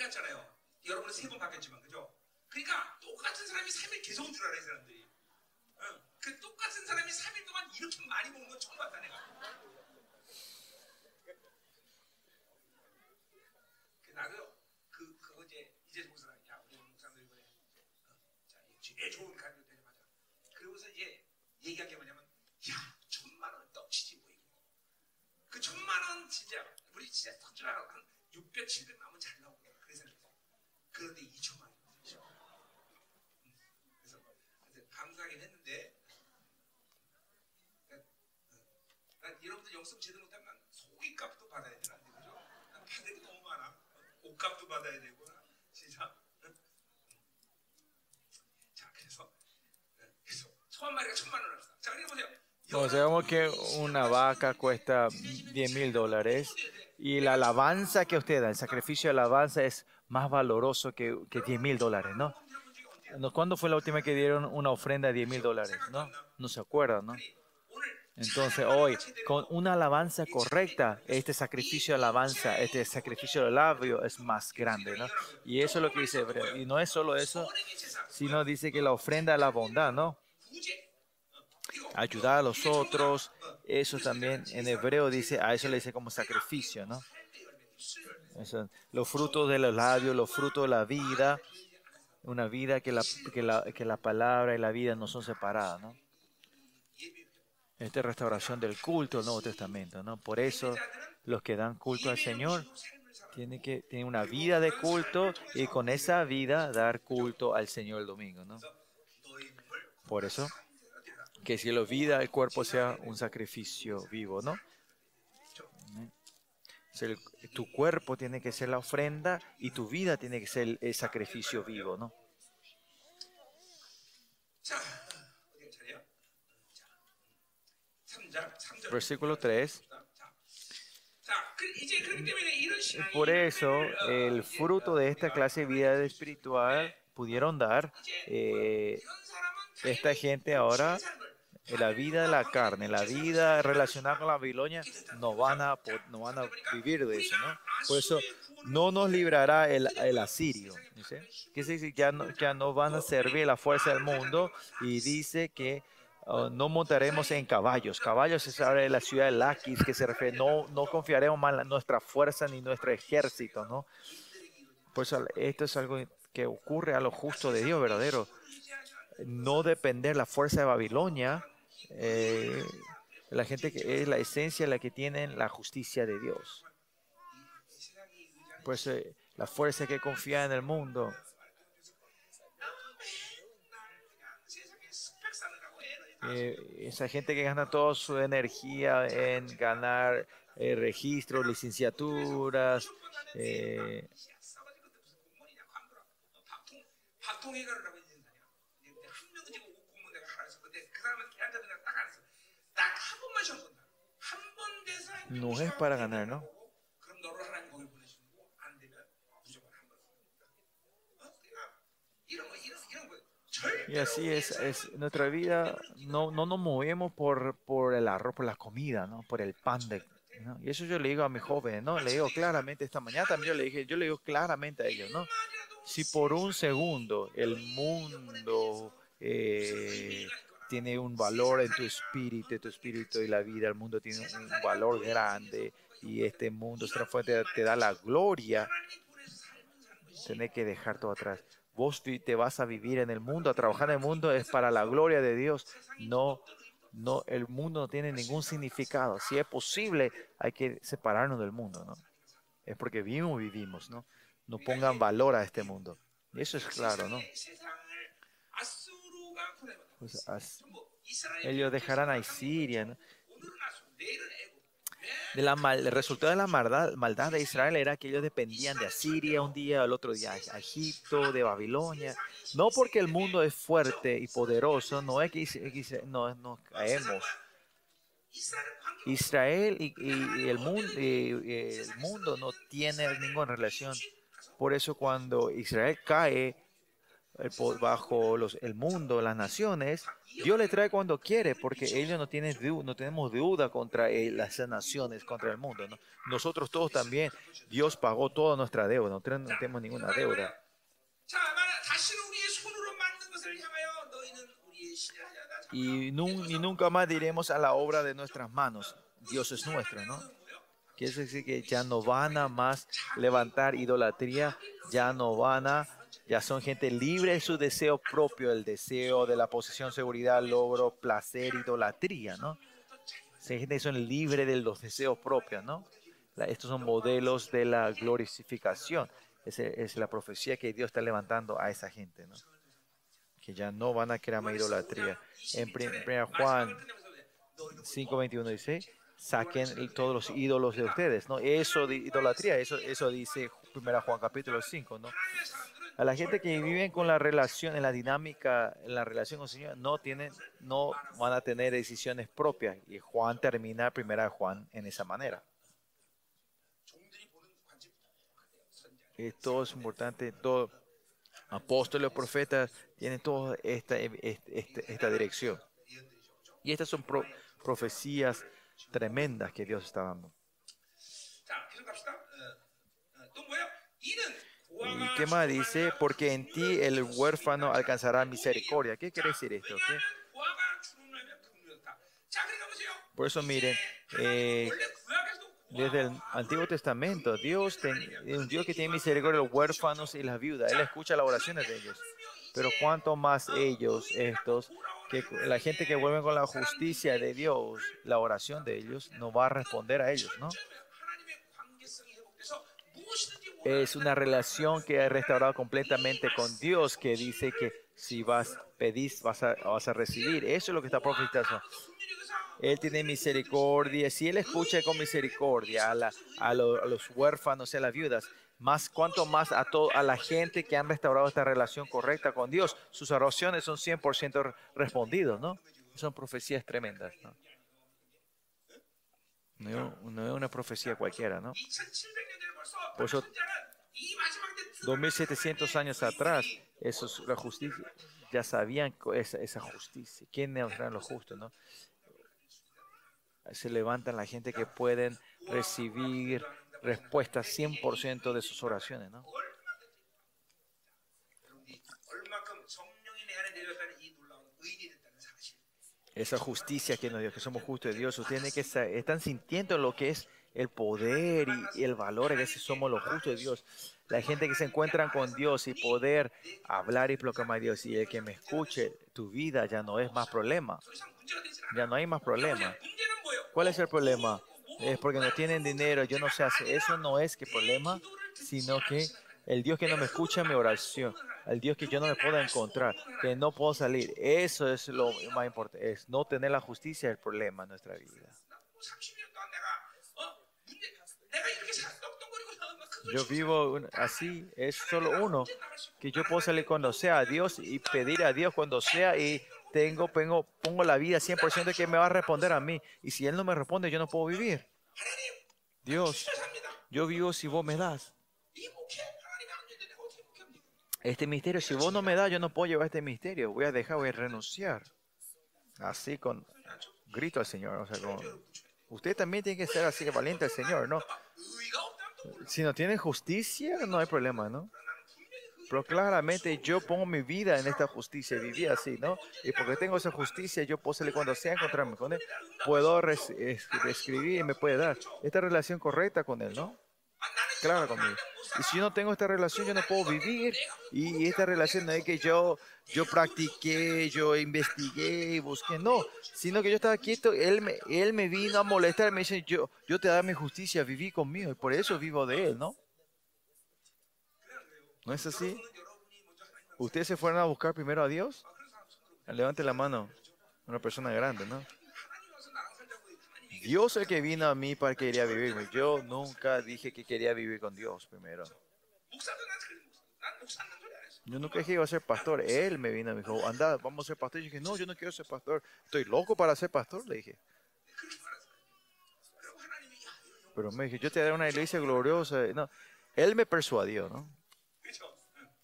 해놨잖아요. 여러분은 세 번 받겠지만, 그죠? 그러니까 똑같은 사람이 삼 일 계속 온 줄 알아요, 이 사람들이. 어, 그 똑같은 사람이 삼 일 동안 이렇게 많이 먹는 건 처음 봤다, 내가. 그, 나도 그, 그거 이제, 이제 좋은 사람이, 야, 우리 목사들 이번에, 어, 자, 애 좋은 가격 되자마자. 그러고서 이제 얘기한 게 뭐냐면, 야, 천만 원 떡치지, 뭐, 이거. 그 천만 원 진짜, 우리 진짜 떡질 않아. 한 육백, 칠백 나오면 잘 나오고. 그래서 그런데 이천만 원. 그래서 감사하긴 했는데, 그러니까, 난 여러분들 영성 제대로 못하면 소기값도 받아야 되나 안 되죠? 난 받은 게 너무 많아. 옷값도 받아야 되고, 진짜. 자, 그래서, 그래서 소한 마리가 천만 원 합시다. 자, 그래 보세요. Nos sabemos que una vaca cuesta diez mil dólares y la alabanza que usted da, el sacrificio de alabanza es más valoroso que, que diez mil dólares, ¿no? ¿Cuándo fue la última que dieron una ofrenda de diez mil dólares? ¿No? No se acuerdan, ¿no? Entonces hoy, con una alabanza correcta, este sacrificio de alabanza, este sacrificio de labio es más grande, ¿no? Y eso es lo que dice Hebreo. Y no es solo eso, sino dice que la ofrenda es la bondad, ¿no? Ayudar a los otros, eso también en hebreo dice, a eso le dice como sacrificio, ¿no? Eso, los frutos de los labios, los frutos de la vida, una vida que la, que la, que la palabra y la vida no son separadas, ¿no? Esta es restauración del culto del Nuevo Testamento, ¿no? Por eso los que dan culto al Señor tienen que tener una vida de culto y con esa vida dar culto al Señor el domingo, ¿no? Por eso... que si lo vida, el cuerpo sea un sacrificio vivo, ¿no? El, tu cuerpo tiene que ser la ofrenda y tu vida tiene que ser el, el sacrificio vivo, ¿no? Versículo tres. Por eso, el fruto de esta clase de vida espiritual pudieron dar eh, esta gente ahora... En la vida de la carne, en la vida relacionada con la Babilonia, no van a, no van a vivir de eso, ¿no? Por eso no nos librará el, el asirio, ¿sí? Que se dice, ya no, ya no van a servir la fuerza del mundo y dice que uh, no montaremos en caballos. Caballos es ahora de la ciudad de Laquis, que se refiere, no, no confiaremos más en nuestra fuerza ni en nuestro ejército, ¿no? Por eso esto es algo que ocurre a lo justo de Dios verdadero. No depender de la fuerza de Babilonia. Eh, la gente que es la esencia la que tienen la justicia de Dios. Por eso eh, la fuerza que confía en el mundo. Eh, esa gente que gana toda su energía en ganar eh, registros, licenciaturas. Eh, No es para ganar, ¿no? Y así es, es nuestra vida. No, no nos movemos por, por el arroz, por la comida, ¿no? Por el pan de, ¿no? Y eso yo le digo a mis jóvenes, ¿no? Le digo claramente esta mañana también yo le dije, yo le digo claramente a ellos, ¿no? Si por un segundo el mundo eh, tiene un valor en tu espíritu, tu espíritu y la vida. El mundo tiene un valor grande y este mundo te, te da la gloria. Tienes que dejar todo atrás. Vos te vas a vivir en el mundo, a trabajar en el mundo es para la gloria de Dios. No, no, el mundo no tiene ningún significado. Si es posible, hay que separarnos del mundo, ¿no? Es porque vivimos, vivimos, ¿no? No pongan valor a este mundo. Y eso es claro, ¿no? Pues, as, ellos dejarán a Asiria, ¿no? De la mal, el resultado de la maldad, maldad de Israel era que ellos dependían de Asiria un día, al otro día a Egipto, de Babilonia. No porque el mundo es fuerte y poderoso, no es que no, no caemos. Israel y, y, y, el mundo, y, y el mundo no tiene ninguna relación. Por eso cuando Israel cae, el, bajo los, el mundo, las naciones, Dios le trae cuando quiere, porque ellos no tienen, no tenemos deuda contra él, las naciones, contra el mundo, ¿no? Nosotros todos también, Dios pagó toda nuestra deuda, no tenemos ninguna deuda. Y, nun, y nunca más diremos a la obra de nuestras manos, Dios es nuestro, ¿no? Quiere decir que ya no van a más levantar idolatría, ya no van a, ya son gente libre de su deseo propio, el deseo de la posesión, seguridad, logro, placer, idolatría, ¿no? Son gente que son libres de los deseos propios, ¿no? La, estos son modelos de la glorificación. Es, es la profecía que Dios está levantando a esa gente, ¿no? Que ya no van a crear más idolatría. En primera Juan cinco veintiuno dice, saquen todos los ídolos de ustedes, ¿no? Eso de idolatría, eso, eso dice primera Juan capítulo cinco, ¿no? A la gente que vive con la relación, en la dinámica, en la relación con el Señor, no, tienen, no van a tener decisiones propias. Y Juan termina primera Juan en esa manera. Esto es importante, todos apóstoles, profetas, tienen toda esta, esta, esta, esta dirección. Y estas son pro, profecías tremendas que Dios está dando. ¿Y qué más dice? Porque en ti el huérfano alcanzará misericordia. ¿Qué quiere decir esto? ¿Qué? Por eso miren, eh, desde el Antiguo Testamento, Dios ten, es un Dios que tiene misericordia de los huérfanos y las viudas. Él escucha las oraciones de ellos. Pero cuánto más ellos, estos, que la gente que vuelve con la justicia de Dios, la oración de ellos, no va a responder a ellos, ¿no? Es una relación que ha restaurado completamente con Dios, que dice que si vas, pedís, vas a, vas a recibir. Eso es lo que está profetizando. Él tiene misericordia. Si Él escucha con misericordia a, la, a, lo, a los huérfanos y a las viudas, más, cuanto más a, to, a la gente que han restaurado esta relación correcta con Dios, sus oraciones son cien por ciento respondidas, ¿no? Son profecías tremendas, ¿no? No, no es una profecía cualquiera, ¿no? Por eso, dos mil setecientos años atrás, esos, la justicia, ya sabían esa, esa justicia. ¿Quiénes eran los justos, no? Se levantan la gente que pueden recibir respuestas cien por ciento de sus oraciones, ¿no? Esa justicia que nos dio, que somos justos de Dios, ustedes que están sintiendo lo que es el poder y el valor de si somos los justos de Dios. La gente que se encuentran con Dios y poder hablar y proclamar a Dios, y el que me escuche, tu vida ya no es más problema. Ya no hay más problema. ¿Cuál es el problema? Es porque no tienen dinero, yo no sé hacer. Eso no es que problema, sino que el Dios que no me escucha mi oración, el Dios que yo no me puedo encontrar, que no puedo salir. Eso es lo más importante, es no tener la justicia el problema en nuestra vida. Yo vivo así, es solo uno, que yo puedo salir cuando sea a Dios y pedir a Dios cuando sea y Tengo, tengo, pongo la vida cien por ciento que me va a responder a mí. Y si Él no me responde, yo no puedo vivir. Dios, yo vivo si vos me das. Este misterio, si vos no me das, yo no puedo llevar este misterio. Voy a dejar, voy a renunciar. Así con grito al Señor. O sea, como, usted también tiene que ser así, valiente al Señor, ¿no? Si no tienen justicia, no hay problema, ¿no? Pero claramente yo pongo mi vida en esta justicia, viví así, ¿no? Y porque tengo esa justicia, yo puedo salir cuando sea, encontrarme con Él, puedo reescribir y me puede dar esta relación correcta con Él, ¿no? Claro conmigo. Y si yo no tengo esta relación, yo no puedo vivir. Y, y esta relación no es que yo, yo practiqué, yo investigué, busqué, no. Sino que yo estaba quieto, Él me, él me vino a molestar, me dice, yo, yo te daré mi justicia, viví conmigo, y por eso vivo de Él, ¿no? ¿No es así? ¿Ustedes se fueron a buscar primero a Dios? Levante la mano. Una persona grande, ¿no? Dios es el que vino a mí para que quería vivirme. Yo nunca dije que quería vivir con Dios primero. Yo nunca dije que iba a ser pastor. Él me vino y me dijo, anda, vamos a ser pastor. Y yo dije, no, yo no quiero ser pastor. Estoy loco para ser pastor, le dije. Pero me dije, yo te daré una iglesia gloriosa. No, Él me persuadió, ¿no?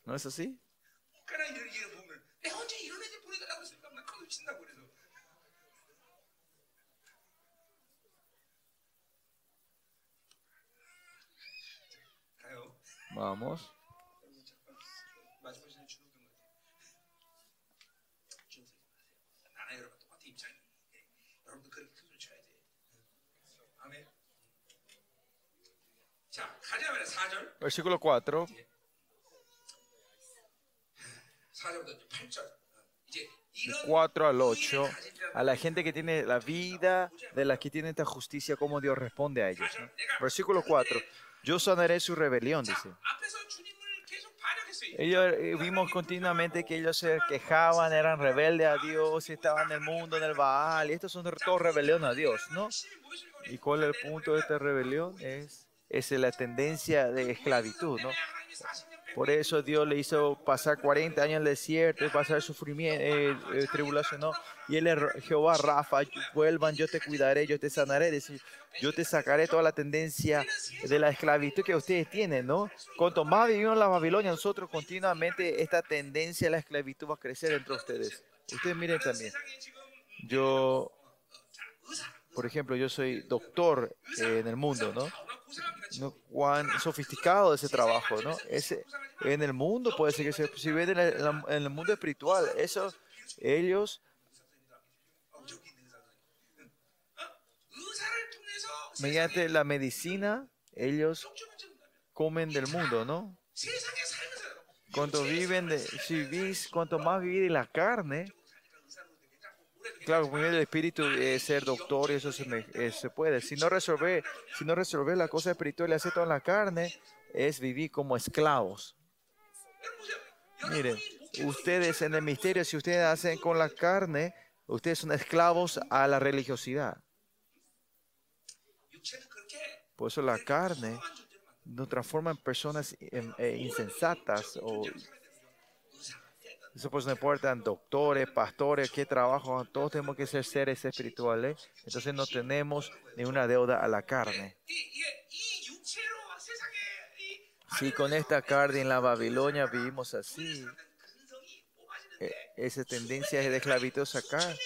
¿No es así? 젓가락 이런 일 보면 내가 언제 이런 애들 보내달라고 했으니까 막 거기 친다고 그래서 가요. Vamos. Versículo cuatro. cuatro al ocho. A la gente que tiene la vida de las que tiene esta justicia, cómo Dios responde a ellos, ¿no? Versículo cuatro. Yo sanaré su rebelión, dice. Ellos, vimos continuamente que ellos se quejaban, eran rebeldes a Dios, estaban en el mundo, en el Baal, y estos son todos rebelión a Dios, ¿no? ¿Y cuál es el punto de esta rebelión? Es, es la tendencia de esclavitud, ¿no? Por eso Dios le hizo pasar cuarenta años en el desierto, pasar sufrimiento, eh, eh, tribulación, ¿no? Y él es Jehová Rafa, vuelvan, yo te cuidaré, yo te sanaré, decir, yo te sacaré toda la tendencia de la esclavitud que ustedes tienen, ¿no? Cuanto más vivimos en la Babilonia, nosotros continuamente esta tendencia a la esclavitud va a crecer entre ustedes. Ustedes miren también, yo, por ejemplo, yo soy doctor eh, en el mundo, ¿no? No, cuán sofisticado ese trabajo, ¿no? Ese, en el mundo puede ser que se, si ven en el, en el mundo espiritual, eso, ellos mediante la medicina, ellos comen del mundo, ¿no? Cuanto viven, de, si vivís, cuanto más vivís en la carne, claro, por medio del espíritu, eh, ser doctor, y eso se, me, eh, se puede. Si no resolver, si no resolver la cosa espiritual y hacer toda la carne, es vivir como esclavos. Miren, ustedes en el misterio, si ustedes hacen con la carne, ustedes son esclavos a la religiosidad. Por eso la carne nos transforma en personas eh, eh, insensatas o... Eso pues no importa, doctores, pastores, qué trabajo, todos tenemos que ser seres espirituales. Entonces no tenemos ninguna deuda a la carne. Si con esta carne en la Babilonia vivimos así, esa tendencia de esclavitud sacar,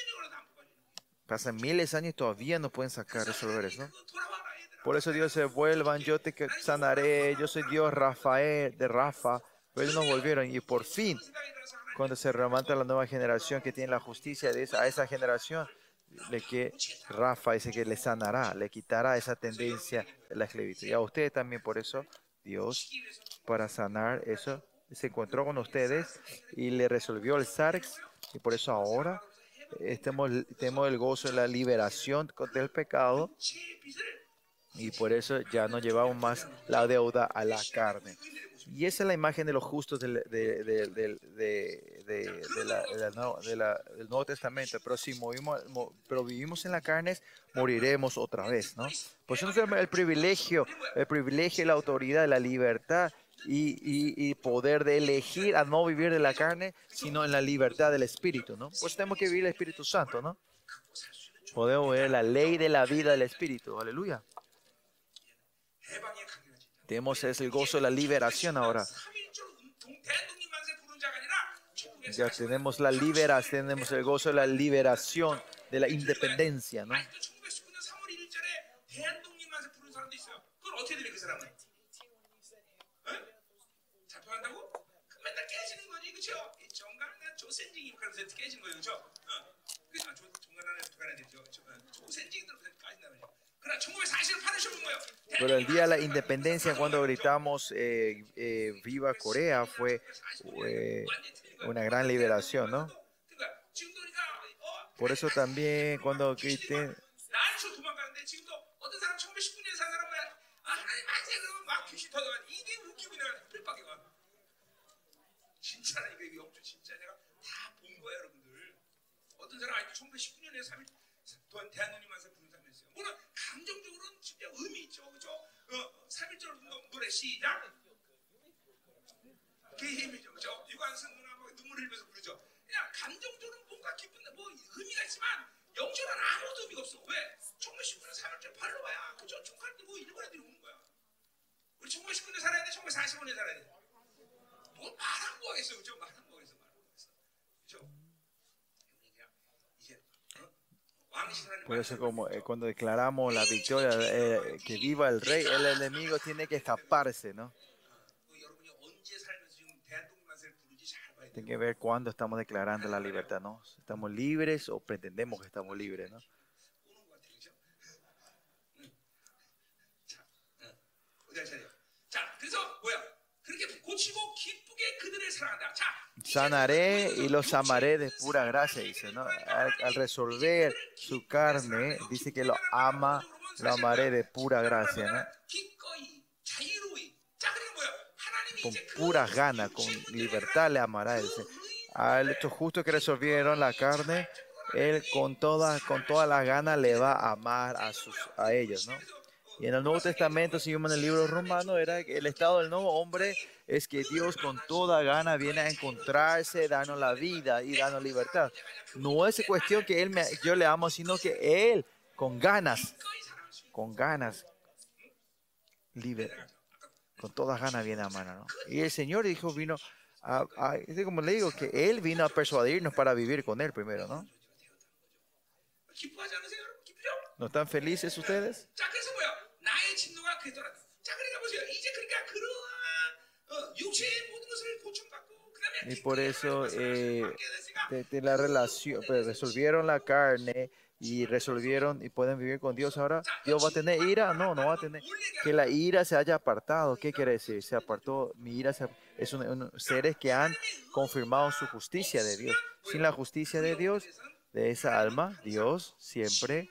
pasan miles de años y todavía no pueden sacar, resolver eso, ¿no? Por eso Dios se vuelvan, yo te sanaré, yo soy Dios Rafael, de Rafa, pero ellos no volvieron y por fin... Cuando se remanta la nueva generación que tiene la justicia de esa, a esa generación, de que Rafa dice que le sanará, le quitará esa tendencia de la esclavitud. Y a ustedes también, por eso, Dios, para sanar eso, se encontró con ustedes y le resolvió el sarx. Y por eso ahora estamos, tenemos el gozo de la liberación del pecado. Y por eso ya no llevamos más la deuda a la carne. Y esa es la imagen de los justos del Nuevo Testamento. Pero si movimos, mo, pero vivimos en la carne, moriremos otra vez, ¿no? Por eso el privilegio, el privilegio, la autoridad, la libertad y, y, y poder de elegir a no vivir de la carne, sino en la libertad del Espíritu, ¿no? Pues tenemos que vivir el Espíritu Santo, ¿no? Podemos ver la ley de la vida del Espíritu. Aleluya. Tenemos el gozo de la liberación ahora. Ya tenemos la liberación, tenemos el gozo de la liberación, de la independencia, ¿no? Pero el día de la independencia, cuando gritamos eh, eh, Viva Corea, fue eh, una gran liberación, ¿no? Por eso también cuando griten... Por eso, como eh, cuando declaramos la victoria, eh, que viva el rey, el enemigo tiene que escaparse, ¿no? Tiene que ver cuándo estamos declarando la libertad, ¿no? ¿Estamos libres o pretendemos que estamos libres, no? Sanaré y los amaré de pura gracia, dice, ¿no? Al, al resolver su carne, dice que lo ama, lo amaré de pura gracia, ¿no? Con pura gana, con libertad le amará, dice. A estos justos que resolvieron la carne, él con todas con toda la gana le va a amar a, sus, a ellos, ¿no? Y en el Nuevo Testamento, si vemos en el libro romano, era que el estado del nuevo hombre es que Dios con toda gana viene a encontrarse, darnos la vida y darnos libertad. No es cuestión que él me, yo le amo, sino que él con ganas, con ganas, liber, con todas ganas viene a mano, ¿no? Y el Señor dijo, vino a, a, como le digo, que él vino a persuadirnos para vivir con él primero, ¿no? ¿No están felices ustedes? Y por eso eh, de, de la relación, pues, resolvieron la carne y resolvieron y pueden vivir con Dios. Ahora, ¿Dios va a tener ira? No, no va a tener. Que la ira se haya apartado. ¿Qué quiere decir? Se apartó. Mi ira se, es un, un, seres que han confirmado su justicia de Dios. Sin la justicia de Dios, de esa alma, Dios siempre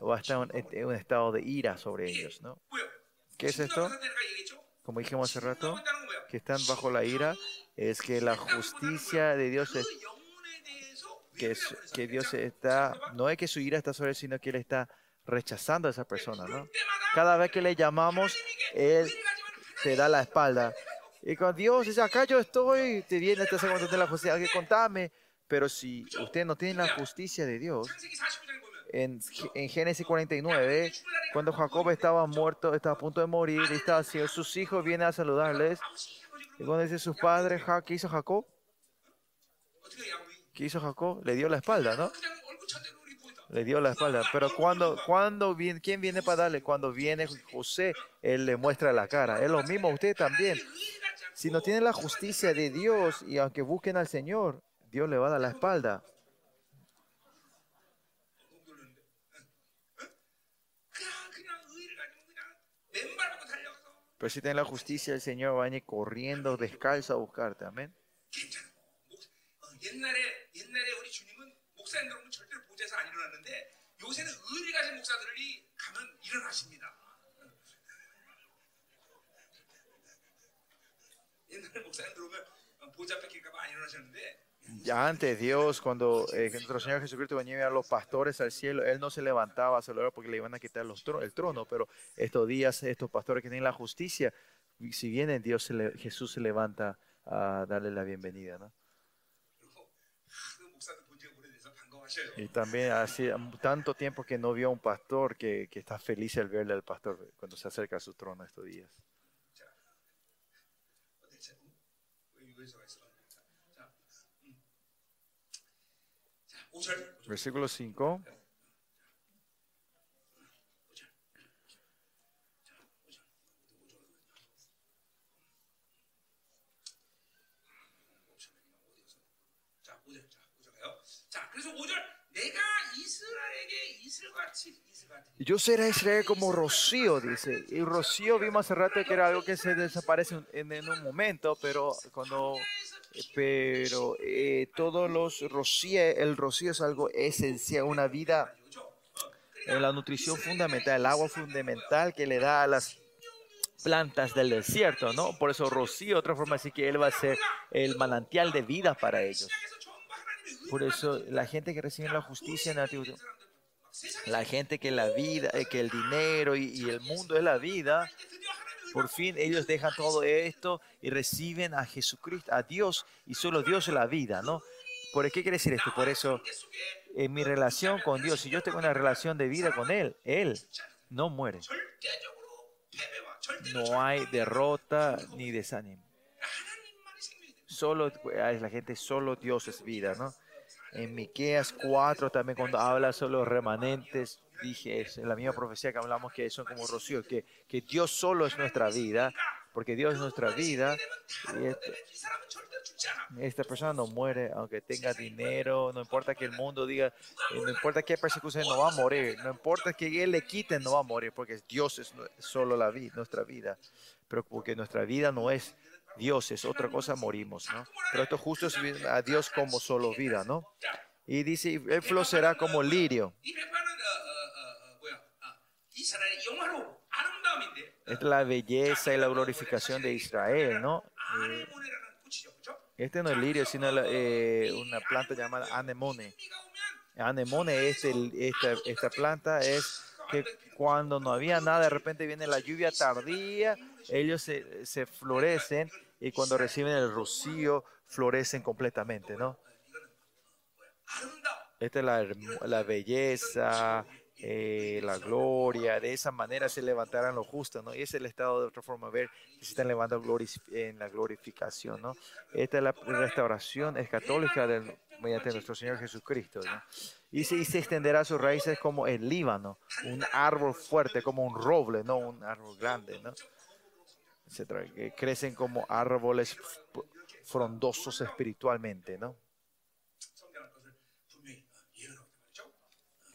va a estar en un estado de ira sobre ellos, ¿no? ¿Qué es esto? Como dijimos hace rato, que están bajo la ira, es que la justicia de Dios es que, es, que Dios está, no es que su ira está sobre él, sino que él está rechazando a esa persona, ¿no? Cada vez que le llamamos, él te da la espalda. Y con Dios dice, acá yo estoy, te viene, te hace contarte la justicia, que contame. Pero si usted no tiene la justicia de Dios, En, en Génesis cuarenta y nueve, cuando Jacob estaba muerto, estaba a punto de morir, y estaba así, sus hijos vienen a saludarles. Y cuando dice sus padres, ¿qué hizo Jacob? ¿Qué hizo Jacob? Le dio la espalda, ¿no? Le dio la espalda. Pero cuando, cuando viene, ¿quién viene para darle? Cuando viene José, él le muestra la cara. Es lo mismo, usted también. Si no tienen la justicia de Dios, y aunque busquen al Señor, Dios le va a dar la espalda. Pero si tienes la justicia, el Señor va a ir corriendo descalzo a buscarte. Amén. Ya antes Dios, cuando eh, nuestro Señor Jesucristo venía a los pastores al cielo, Él no se levantaba a celebrar porque le iban a quitar los tron- el trono, pero estos días, estos pastores que tienen la justicia, si vienen, Dios se le- Jesús se levanta a darle la bienvenida, ¿no? Y también hace tanto tiempo que no vio a un pastor que, que está feliz al verle al pastor cuando se acerca a su trono estos días. Versículo cinco. Yo seré Israel como rocío, dice. Y rocío vimos hace rato que era algo que se desaparece en, en un momento, pero cuando... Pero eh, todos los rocíes, el rocío es algo esencial, una vida, eh, la nutrición fundamental, el agua fundamental que le da a las plantas del desierto, ¿no? Por eso rocío, otra forma, así que él va a ser el manantial de vida para ellos. Por eso la gente que recibe la justicia en el Antiguo Testamento, la gente que la vida, eh, que el dinero y, y el mundo es la vida. Por fin ellos dejan todo esto y reciben a Jesucristo, a Dios, y solo Dios es la vida, ¿no? ¿Por qué quiere decir esto? Por eso, en mi relación con Dios, si yo tengo una relación de vida con Él, Él no muere. No hay derrota ni desánimo. Solo, la gente, solo Dios es vida, ¿no? En Miqueas cuatro también, cuando habla sobre los remanentes, dije, es en la misma profecía que hablamos, que son como rocío, que, que Dios solo es nuestra vida, porque Dios es nuestra vida. Y esto, esta persona no muere, aunque tenga dinero, no importa que el mundo diga, no importa qué persecución, no va a morir, no importa que él le quiten, no va a morir, porque Dios es solo la vida, nuestra vida. Pero porque nuestra vida no es Dios, es otra cosa, morimos, ¿no? Pero estos justos a Dios como solo vida, ¿no? Y dice, él florecerá como lirio. Es la belleza y la glorificación de Israel, ¿no? Eh, este no es lirio, sino la, eh, una planta llamada anemone. Anemone, este, esta, esta planta es que cuando no había nada, de repente viene la lluvia tardía, ellos se, se florecen, y cuando reciben el rocío, florecen completamente, ¿no? Esta es la, la belleza, Eh, la gloria, de esa manera se levantarán los justos, ¿no? Y ese es el estado, de otra forma, ver que se están levantando en la glorificación, ¿no? Esta es la restauración escatológica del, mediante nuestro Señor Jesucristo, ¿no? Y, se, y se extenderá sus raíces como el Líbano, un árbol fuerte, como un roble, no un árbol grande, ¿no? Se tra- crecen como árboles frondosos espiritualmente, ¿no?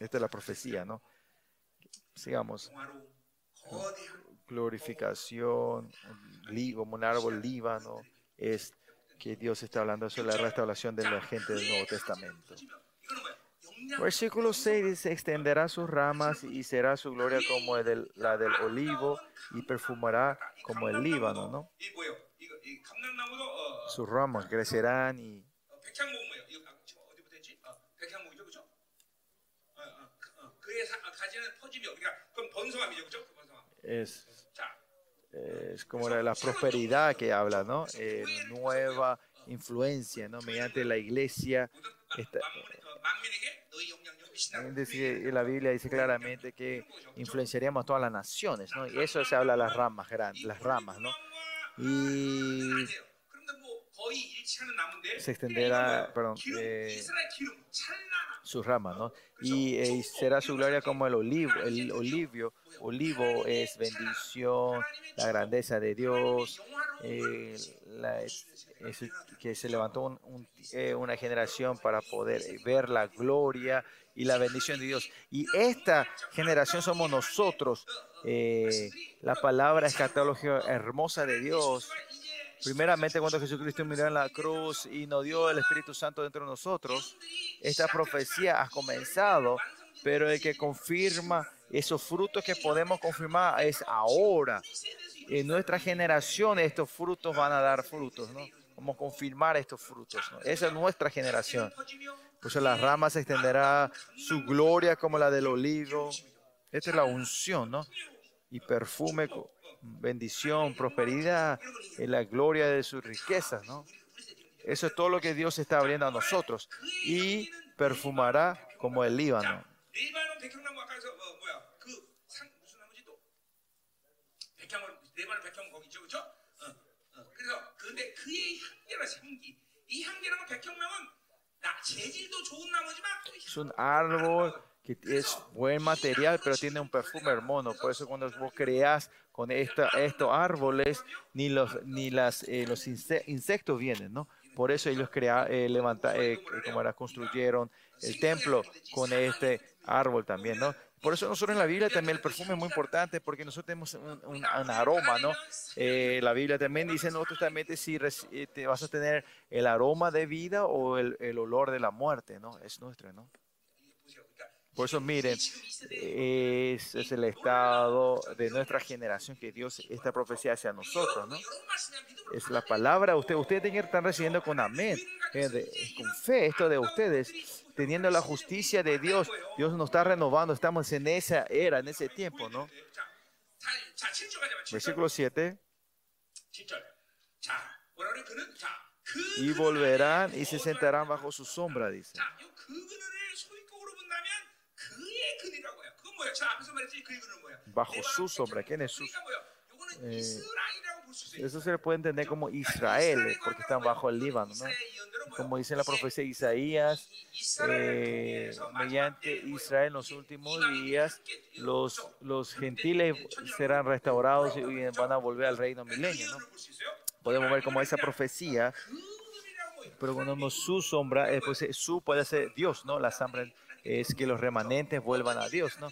Esta es la profecía, ¿no? Sigamos. Glorificación, como un árbol líbano, es que Dios está hablando sobre la restauración de la gente del Nuevo Testamento. Versículo seis dice, extenderá sus ramas y será su gloria como el, la del olivo, y perfumará como el Líbano, ¿no? Sus ramas crecerán y... Es, es como la, la prosperidad que habla, ¿no? Eh, nueva influencia, ¿no? Mediante la iglesia. Esta, eh, la Biblia dice claramente que influenciaríamos a todas las naciones, ¿no? Y eso se habla de las ramas grandes, las ramas, ¿no? Y se extenderá, perdón, eh, sus ramas, ¿no? Y eh, será su gloria como el olivo. El olivio, olivo es bendición, la grandeza de Dios, eh, la, es, es, que se levantó un, un, eh, una generación para poder ver la gloria y la bendición de Dios. Y esta generación somos nosotros, eh, la palabra escatológica hermosa de Dios. Primeramente, cuando Jesucristo murió en la cruz y nos dio el Espíritu Santo dentro de nosotros, esta profecía ha comenzado, pero el que confirma esos frutos que podemos confirmar es ahora. En nuestra generación estos frutos van a dar frutos, ¿no? Vamos a confirmar estos frutos, ¿no? Esa es nuestra generación. Por eso las ramas se extenderá su gloria como la del olivo. Esta es la unción, ¿no? Y perfume... bendición, prosperidad, en la gloria de sus riquezas, ¿no? Eso es todo lo que Dios está abriendo a nosotros. Y perfumará como el Líbano. Es un árbol que es buen material, pero tiene un perfume hermoso. Por eso cuando vos creás con esta, estos árboles, ni los, ni las, eh, los inse- insectos vienen, ¿no? Por eso ellos crea, eh, levanta, eh, como era, construyeron el templo con este árbol también, ¿no? Por eso nosotros en la Biblia también el perfume es muy importante, porque nosotros tenemos un, un, un aroma, ¿no? Eh, la Biblia también dice, no, justamente si te vas a tener el aroma de vida o el, el olor de la muerte, ¿no? Es nuestro, ¿no? Por eso, miren, es, es el estado de nuestra generación que Dios, esta profecía hacia nosotros, ¿no? Es la palabra, usted, ustedes tienen que estar recibiendo con amén, con fe, esto de ustedes, teniendo la justicia de Dios. Dios nos está renovando, estamos en esa era, en ese tiempo, ¿no? Versículo siete. Y volverán y se sentarán bajo su sombra, dice. Bajo su sombra, ¿quién es su? Eh, Eso se le puede entender como Israel, porque están bajo el Líbano, ¿no? Como dice la profecía de Isaías, eh, mediante Israel en los últimos días, los, los gentiles serán restaurados y van a volver al reino milenio, ¿no? Podemos ver como esa profecía, pero cuando su sombra, eh, pues su puede ser Dios, ¿no? La sombra es que los remanentes vuelvan a Dios, ¿no?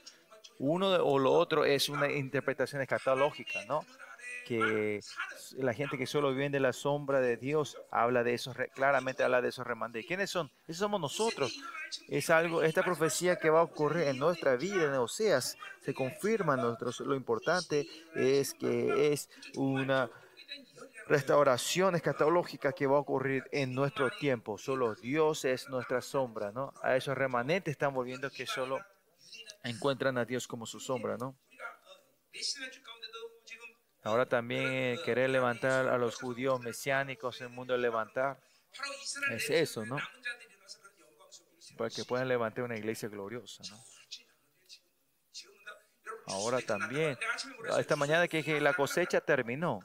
Uno de, o lo otro es una interpretación escatológica, ¿no? Que la gente que solo vive de la sombra de Dios habla de esos, claramente habla de esos remanentes. ¿Quiénes son? Esos somos nosotros. Es algo, esta profecía que va a ocurrir en nuestra vida, en Oseas, se confirma en nosotros. Lo importante es que es una restauración escatológica que va a ocurrir en nuestro tiempo. Solo Dios es nuestra sombra, ¿no? A esos remanentes están volviendo que solo encuentran a Dios como su sombra, ¿no? Ahora también querer levantar a los judíos mesiánicos en el mundo, levantar, es eso, ¿no? Para que puedan levantar una iglesia gloriosa, ¿no? Ahora también, esta mañana que, que la cosecha terminó,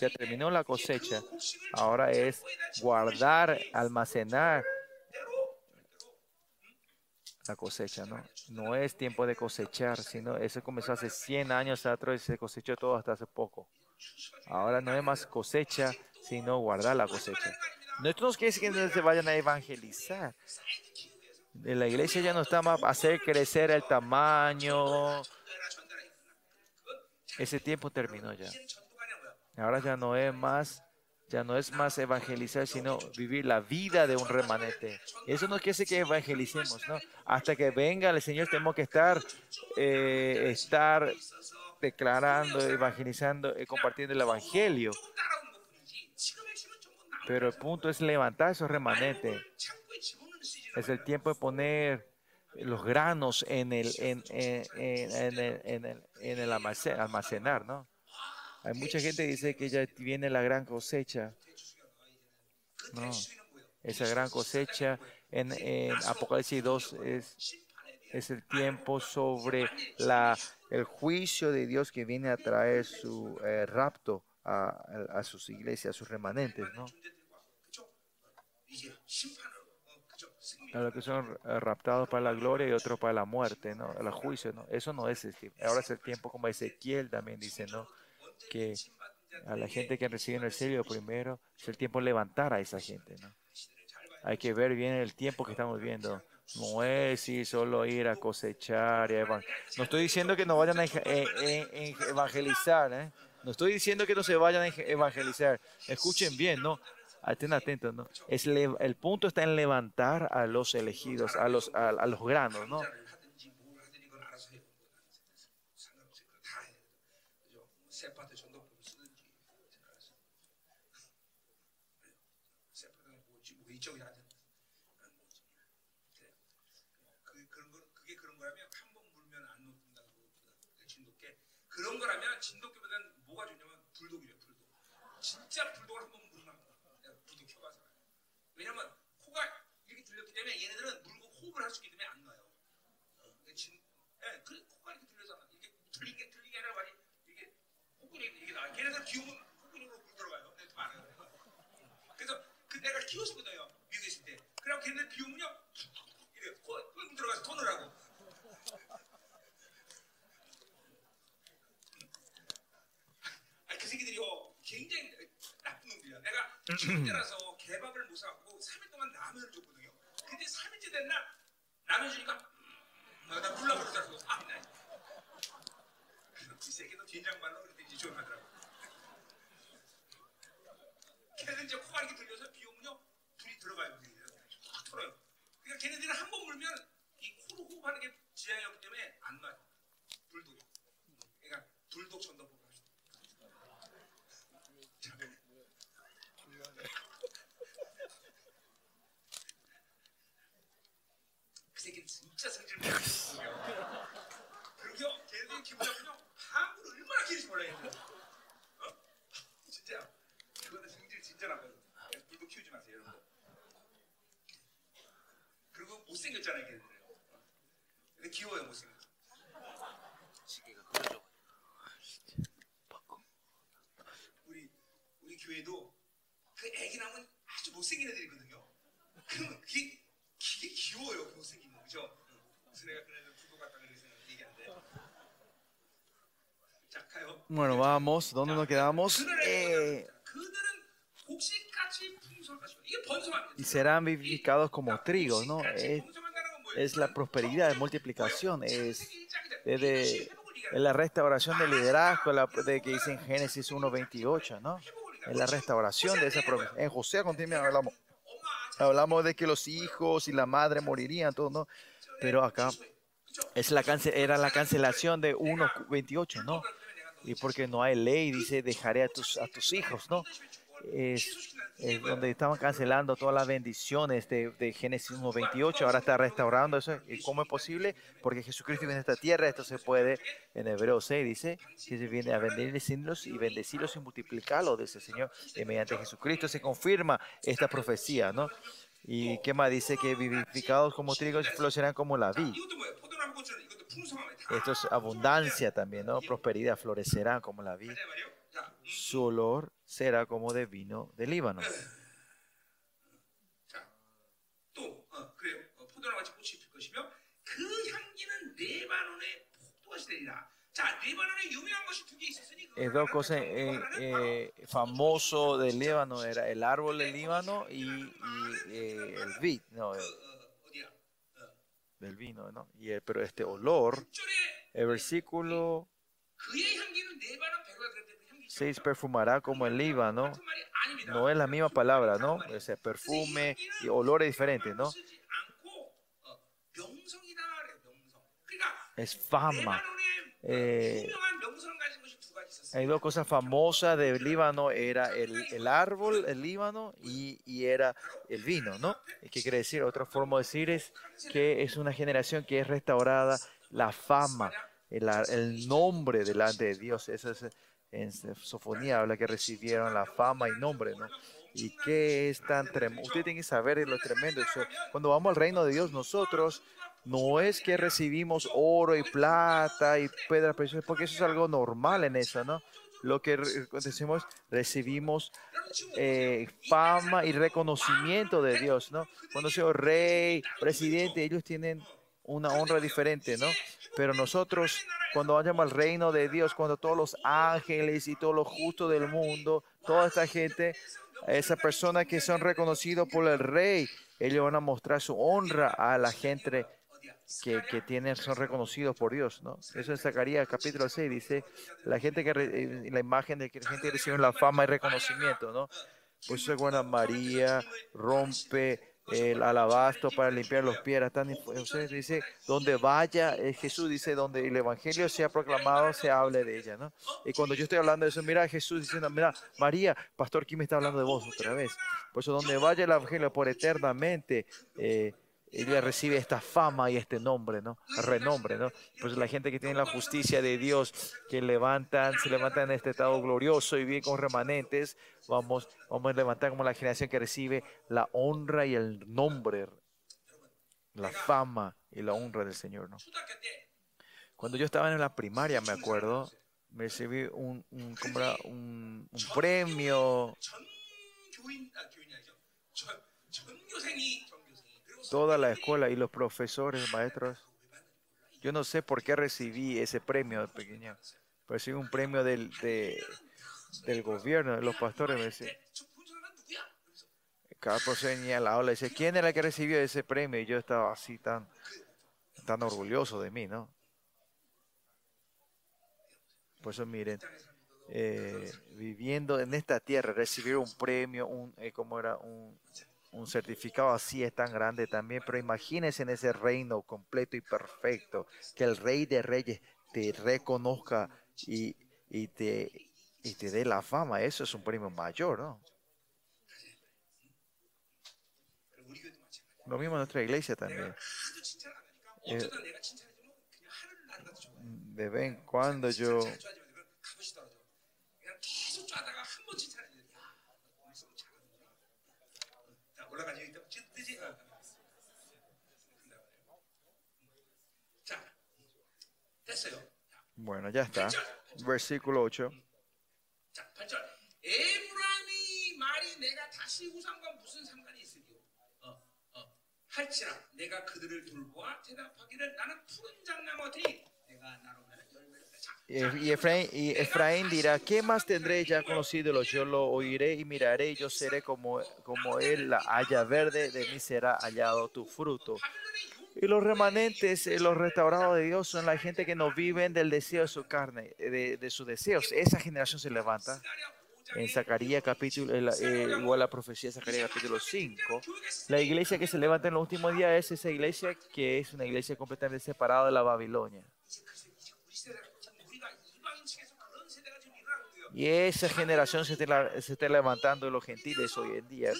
ya terminó la cosecha, ahora es guardar, almacenar la cosecha, ¿no? No es tiempo de cosechar, sino eso comenzó hace cien años atrás y se cosechó todo hasta hace poco. Ahora no es más cosecha, sino guardar la cosecha. No nos quiere decir que se vayan a evangelizar. La iglesia ya no está más a hacer crecer el tamaño. Ese tiempo terminó ya. Ahora ya no es más, ya no es más evangelizar, sino vivir la vida de un remanente. Eso no quiere decir que evangelicemos, ¿no? Hasta que venga el Señor tenemos que estar, eh, estar declarando, evangelizando, eh, compartiendo el Evangelio. Pero el punto es levantar esos remanentes. Es el tiempo de poner los granos en el, en, en, en, en, en, en el, en el almacen, almacenar, ¿no? Hay mucha gente que dice que ya viene la gran cosecha. No, esa gran cosecha en, en Apocalipsis dos es, es el tiempo sobre la, el juicio de Dios que viene a traer su eh, rapto a, a, a sus iglesias, a sus remanentes, ¿no? A los que son raptados para la gloria y otros para la muerte, ¿no? El juicio, ¿no? Eso no es el tiempo. Ahora es el tiempo como Ezequiel también dice, ¿no? Que a la gente que recibe en el cielo primero es el tiempo de levantar a esa gente, ¿no? Hay que ver bien el tiempo que estamos viviendo. No es si solo ir a cosechar y a evangelizar. No estoy diciendo que no vayan a evangelizar, ¿eh? No estoy diciendo que no se vayan a evangelizar. Escuchen bien, ¿no? Estén atentos, ¿no? Es le- el punto está en levantar a los elegidos, a los, a, a los granos, ¿no? 교회도 그 애기 나면 아주 못생긴 애들이거든요. 그러면 그게, 그게 귀여워요. 그 못생긴 거, 그죠? 그래서 내가 그날도 불고 갔다 그래서 얘기한데. Bueno, vamos, ¿dónde nos quedamos? Eh, y serán vivificados como trigo, ¿no? Es, es la prosperidad, es multiplicación, es, es, de, es la restauración del liderazgo, la, de que dice en Génesis uno veintiocho, ¿no? Es la restauración de esa promesa. En José continuamente hablamos, hablamos de que los hijos y la madre morirían, todo, ¿no? Pero acá es la cance- era la cancelación de uno veintiocho, ¿no? Y porque no hay ley, dice, dejaré a tus, a tus hijos, ¿no? Es, es donde estaban cancelando todas las bendiciones de, de Génesis uno veintiocho, ahora está restaurando eso. ¿Y cómo es posible? Porque Jesucristo viene a esta tierra, esto se puede, en Hebreos seis dice, que se viene a bendecirlos y bendecirlos y multiplicarlos, dice el Señor. Y mediante Jesucristo se confirma esta profecía, ¿no? Y qué más dice que vivificados como trigo florecerán como la vid. Esto es abundancia también, ¿no? Prosperidad, florecerá como la vid. Su olor será como de vino del Líbano. Es dos cosas eh, eh, famoso del Líbano, era el árbol del Líbano y, y eh, el vid, no, el, del vino, ¿no? Y el, pero este olor, el versículo seis perfumará como el Líbano, no es la misma palabra, ¿no? Ese perfume y olor es diferente, ¿no? Es fama. Eh, hay dos cosas famosas del Líbano, era el, el árbol, el Líbano, y, y era el vino, ¿no? ¿Qué quiere decir? Otra forma de decir es que es una generación que es restaurada la fama, el, el nombre delante de Dios. Eso es, en Sofonía habla que recibieron la fama y nombre, ¿no? Y qué es tan tremendo. Usted tiene que saber de lo tremendo. Eso. Cuando vamos al reino de Dios, nosotros no es que recibimos oro y plata y piedras preciosas, porque eso es algo normal en eso, ¿no? Lo que decimos, recibimos eh, fama y reconocimiento de Dios, ¿no? Cuando sea rey, presidente, ellos tienen una honra diferente, ¿no? Pero nosotros, cuando vayamos al reino de Dios, cuando todos los ángeles y todos los justos del mundo, toda esta gente, esas personas que son reconocidos por el rey, ellos van a mostrar su honra a la gente que, que tienen, son reconocidos por Dios, ¿no? Eso en Zacarías capítulo seis dice, la gente que re, la imagen de que la gente recibe la fama y reconocimiento, ¿no? Por eso cuando María rompe el alabastro para limpiar los pies, tan, entonces dice, donde vaya, eh, Jesús dice, donde el evangelio sea proclamado, se hable de ella, ¿no? Y cuando yo estoy hablando de eso, mira Jesús diciendo, mira, María, pastor, ¿quién me está hablando de vos otra vez? Por eso, donde vaya el evangelio por eternamente, eh, ella recibe esta fama y este nombre, ¿no? Renombre, ¿no? Pues la gente que tiene la justicia de Dios, que levantan, se levantan en este estado glorioso y bien con remanentes, vamos, vamos a levantar como la generación que recibe la honra y el nombre, la fama y la honra del Señor, ¿no? Cuando yo estaba en la primaria, me acuerdo, me recibí un, un, un, un premio. Toda la escuela y los profesores, maestros. Yo no sé por qué recibí ese premio de pequeño. Recibí un premio del, de, del gobierno, de los pastores. Me decían. Cada profesor venía a la aula y decía, ¿quién era el que recibió ese premio? Y yo estaba así tan, tan orgulloso de mí, ¿no? Por eso miren, eh, viviendo en esta tierra, recibir un premio, un, eh, ¿cómo era? Un... Un certificado así es tan grande también, pero imagínense en ese reino completo y perfecto, que el Rey de Reyes te reconozca y, y, te, y te dé la fama. Eso es un premio mayor, ¿no? Lo mismo en nuestra iglesia también. Eh, de vez en cuando yo... Bueno, ya está. Versículo ocho. 시구상과 무슨 상관이 있으리요? 어, 어. 할지라 내가 그들을 돌보아 대답하기를 나는 푸른 장나무 같으니 내가 나로 나는 열매를 자. Y Efraín, y Efraín dirá, ¿qué más tendré ya con los ídolos? Yo lo oiré y miraré, y yo seré como, como él, la haya verde, de mí será hallado tu fruto. Y los remanentes, los restaurados de Dios, son la gente que no viven del deseo de su carne, de, de sus deseos. Esa generación se levanta. En Zacarías capítulo, en la, eh, igual la profecía de Zacarías capítulo cinco, la iglesia que se levanta en los últimos días es esa iglesia que es una iglesia completamente separada de la Babilonia. Y esa generación se está, se está levantando de los gentiles hoy en día.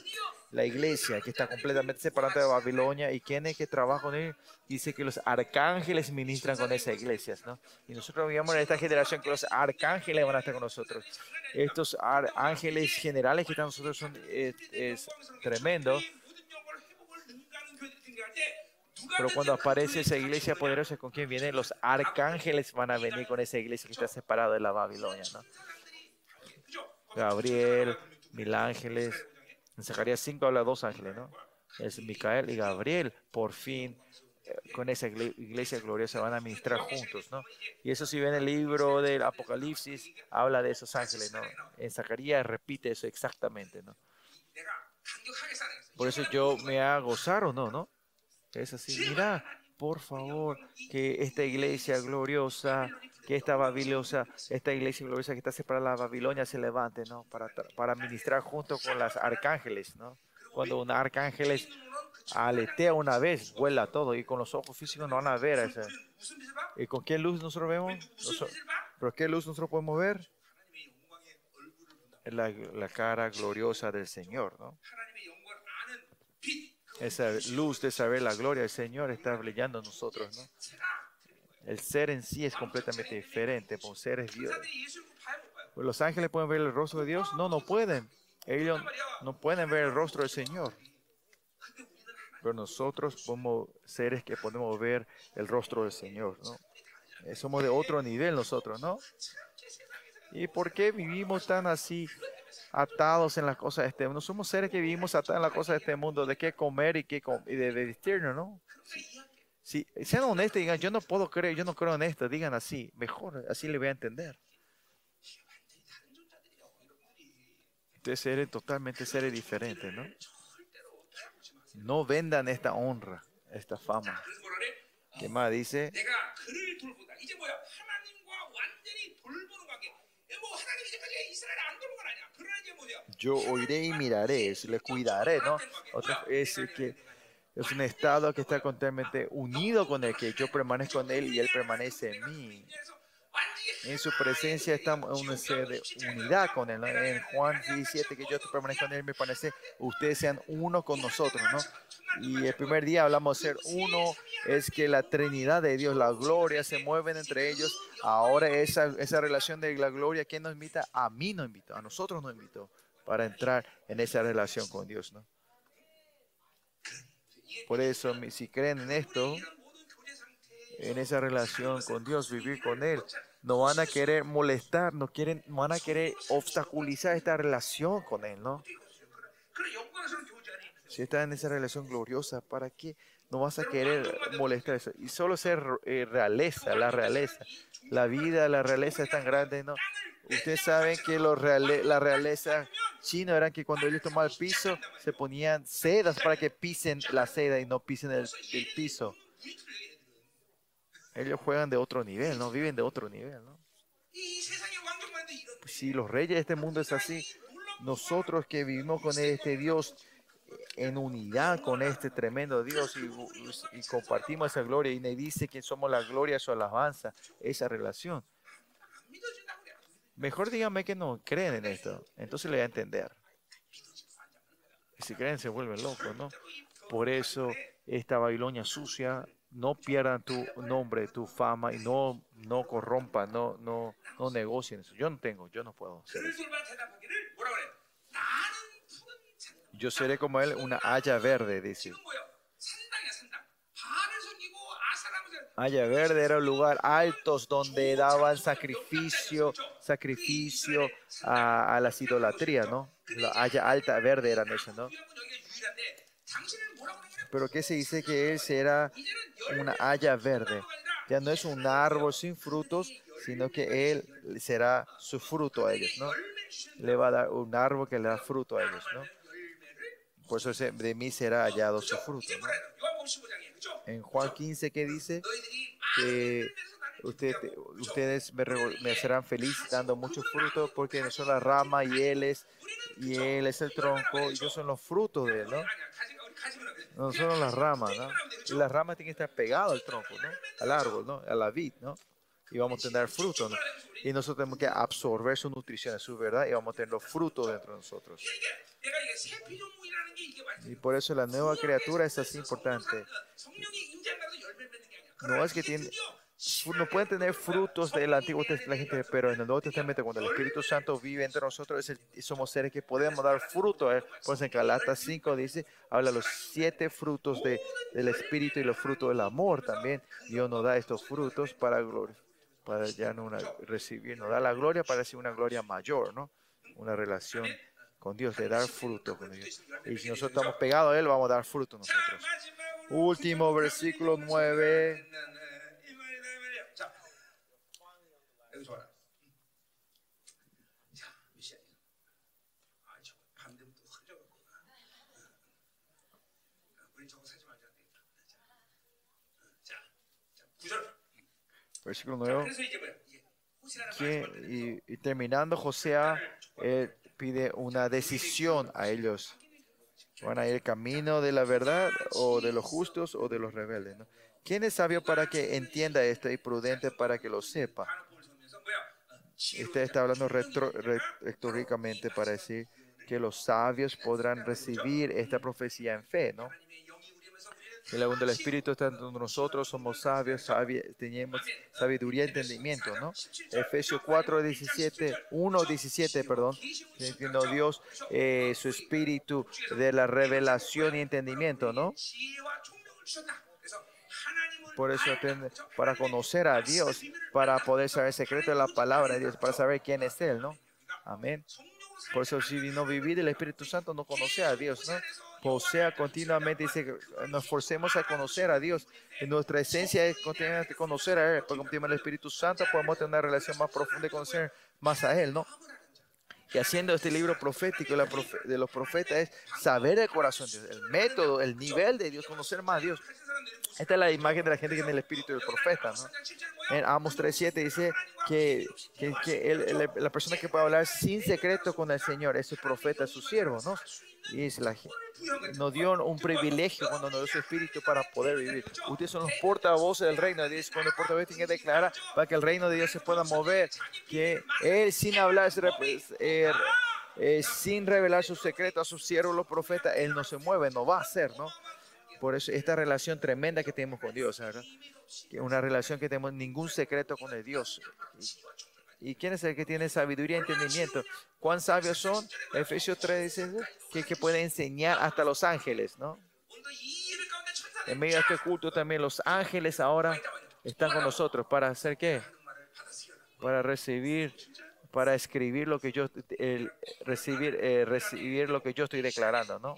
La iglesia que está completamente separada de Babilonia, y quienes que trabajan con él, dice que los arcángeles ministran con esas iglesias, ¿no? Y nosotros vivimos en esta generación que los arcángeles van a estar con nosotros. Estos ángeles generales que están nosotros son es, es tremendo. Pero cuando aparece esa iglesia poderosa, ¿con quién vienen? Los arcángeles van a venir con esa iglesia que está separada de la Babilonia, ¿no? Gabriel, mil ángeles. En Zacarías cinco habla dos ángeles, ¿no? Es Micael y Gabriel. Por fin, con esa iglesia gloriosa van a ministrar juntos, ¿no? Y eso, si ven el libro del Apocalipsis, habla de esos ángeles, ¿no? En Zacarías repite eso exactamente, ¿no? Por eso yo me hago gozar o no, ¿no? Es así, mira, por favor, que esta iglesia gloriosa, que esta Babilonia, esta iglesia gloriosa que está separada de la Babilonia se levante, ¿no? Para, para ministrar junto con las arcángeles, ¿no? Cuando un arcángel aletea una vez, vuela todo, y con los ojos físicos no van a ver eso. ¿Y con qué luz nosotros vemos? ¿Pero qué luz nosotros podemos ver? La, la cara gloriosa del Señor, ¿no? Esa luz de saber la gloria del Señor está brillando en nosotros, ¿no? El ser en sí es completamente diferente. Un ser es Dios. ¿Los ángeles pueden ver el rostro de Dios? No, no pueden. Ellos no pueden ver el rostro del Señor. Pero nosotros somos seres que podemos ver el rostro del Señor, ¿no? Somos de otro nivel nosotros, ¿no? ¿Y por qué vivimos tan así, atados en las cosas de este mundo? Somos seres que vivimos atados en las cosas de este mundo, de qué comer y, qué com- y de, de vestirnos, ¿no? Si, sean honestos y digan, yo no puedo creer, yo no creo en esto. Digan así, mejor, así le voy a entender. Ustedes seres totalmente seres diferentes, ¿no? No vendan esta honra, esta fama. ¿Qué más dice? Yo oiré y miraré, les cuidaré, ¿no? Otra, es que es un estado que está continuamente unido con el que yo permanezco en él y él permanece en mí. En su presencia está una de unidad con él, ¿no? En Juan diecisiete, que yo permanezco en él, me parece, ustedes sean uno con nosotros, ¿no? Y el primer día hablamos de ser uno, es que la Trinidad de Dios, la gloria, se mueven entre ellos. Ahora esa, esa relación de la gloria, ¿quién nos invita? A mí nos invitó, a nosotros nos invitó para entrar en esa relación con Dios, ¿no? Por eso, si creen en esto, en esa relación con Dios, vivir con Él, no van a querer molestar, no quieren, no van a querer obstaculizar esta relación con Él, ¿no? Si estás en esa relación gloriosa, ¿para qué no vas a querer molestar eso? Y solo ser eh, realeza, la realeza. La vida, la realeza es tan grande, ¿no? Ustedes saben que los reale- la realeza china era que cuando ellos tomaban el piso, se ponían sedas para que pisen la seda y no pisen el, el piso. Ellos juegan de otro nivel, ¿no? Viven de otro nivel, ¿no? Si los reyes de este mundo es así, nosotros que vivimos con este Dios, en unidad con este tremendo Dios y, y compartimos esa gloria, y me dice que somos la gloria, su alabanza, esa relación. Mejor díganme que no creen en esto, entonces le voy a entender. Si creen se vuelven locos, ¿no? Por eso esta Babilonia sucia, no pierdan tu nombre, tu fama, y no, no corrompan, no, no, no negocien eso. Yo no tengo, yo no puedo hacer eso. Yo seré como él, una haya verde, dice. Haya verde era un lugar alto donde daban sacrificio, sacrificio a, a las idolatrías, ¿no? la haya alta, verde eran eso, ¿no? Pero que se dice que él será una haya verde. Ya no es un árbol sin frutos, sino que él será su fruto a ellos, ¿no? Le va a dar un árbol que le da fruto a ellos, ¿no? Por eso de mí será hallado su fruto, ¿no? En Juan quince, ¿qué dice? Que usted, ustedes me, me serán felices dando muchos frutos, porque no son la rama y él es, y él es el tronco, y yo son los frutos de él, ¿no? No son las ramas, ¿no? Y las ramas tienen que estar pegadas al tronco, ¿no? Al árbol, ¿no? A la vid, ¿no? Y vamos a tener frutos, ¿no? Y nosotros tenemos que absorber su nutrición, su verdad, y vamos a tener los frutos dentro de nosotros. Y por eso la nueva criatura es así importante. No es que tiene, no pueden tener frutos del Antiguo Testamento, pero en el Nuevo Testamento, cuando el Espíritu Santo vive entre nosotros, es el, somos seres que podemos dar frutos. ¿eh? Por eso en Galatas cinco dice, habla los siete frutos de, del Espíritu y los frutos del amor también. Dios nos da estos frutos para gloria, para ya no una, recibir, nos da la gloria para recibir una gloria mayor, ¿no? Una relación con Dios, de dar fruto con Dios. Y si nosotros estamos pegados a Él, vamos a dar fruto nosotros. Último versículo nueve. Versículo nueve. Que, y, y terminando, José eh, pide una decisión a ellos. ¿Van a ir camino de la verdad o de los justos o de los rebeldes? ¿No? ¿Quién es sabio para que entienda esto y prudente para que lo sepa? Este está hablando retóricamente para decir que los sabios podrán recibir esta profecía en fe, ¿no? El agua del Espíritu está en nosotros, somos sabios, sabi tenemos sabiduría y entendimiento, ¿no? Efesios cuatro, diecisiete, uno, diecisiete, perdón, entiendo Dios, eh, su Espíritu de la revelación y entendimiento, ¿no? Por eso, para conocer a Dios, para poder saber el secreto de la palabra de Dios, para saber quién es Él, ¿no? Amén. Por eso, si no vivir el Espíritu Santo, no conoce a Dios, ¿no? Posea continuamente, dice que nos forcemos a conocer a Dios. En nuestra esencia es continuamente conocer a Él. Porque con el Espíritu Santo podemos tener una relación más profunda y conocer más a Él, ¿no? Y haciendo este libro profético la profe, de los profetas es saber el corazón de Dios, el método, el nivel de Dios, conocer más a Dios. Esta es la imagen de la gente que tiene el espíritu del profeta, ¿no? En Amos tres siete dice que, que, que el, el, la persona que puede hablar sin secreto con el Señor es su profeta, su siervo, ¿no? Y es la gente. Nos dio un privilegio cuando nos dio su espíritu para poder vivir. Ustedes son los portavoces del reino de Dios. Cuando el portavoz tiene que declarar para que el reino de Dios se pueda mover, que él sin hablar, eh, eh, sin revelar sus secretos a sus siervos, los profetas, él no se mueve, no va a hacer, ¿no? Por eso esta relación tremenda que tenemos con Dios, ¿verdad? Una relación que tenemos ningún secreto con el Dios. ¿Y quién es el que tiene sabiduría y entendimiento? ¿Cuán sabios son? Efesios tres dice que, que puede enseñar hasta los ángeles, ¿no? En medio de este culto también los ángeles ahora están con nosotros. ¿Para hacer qué? Para recibir, para escribir lo que yo, eh, recibir, eh, recibir lo que yo estoy declarando, ¿no?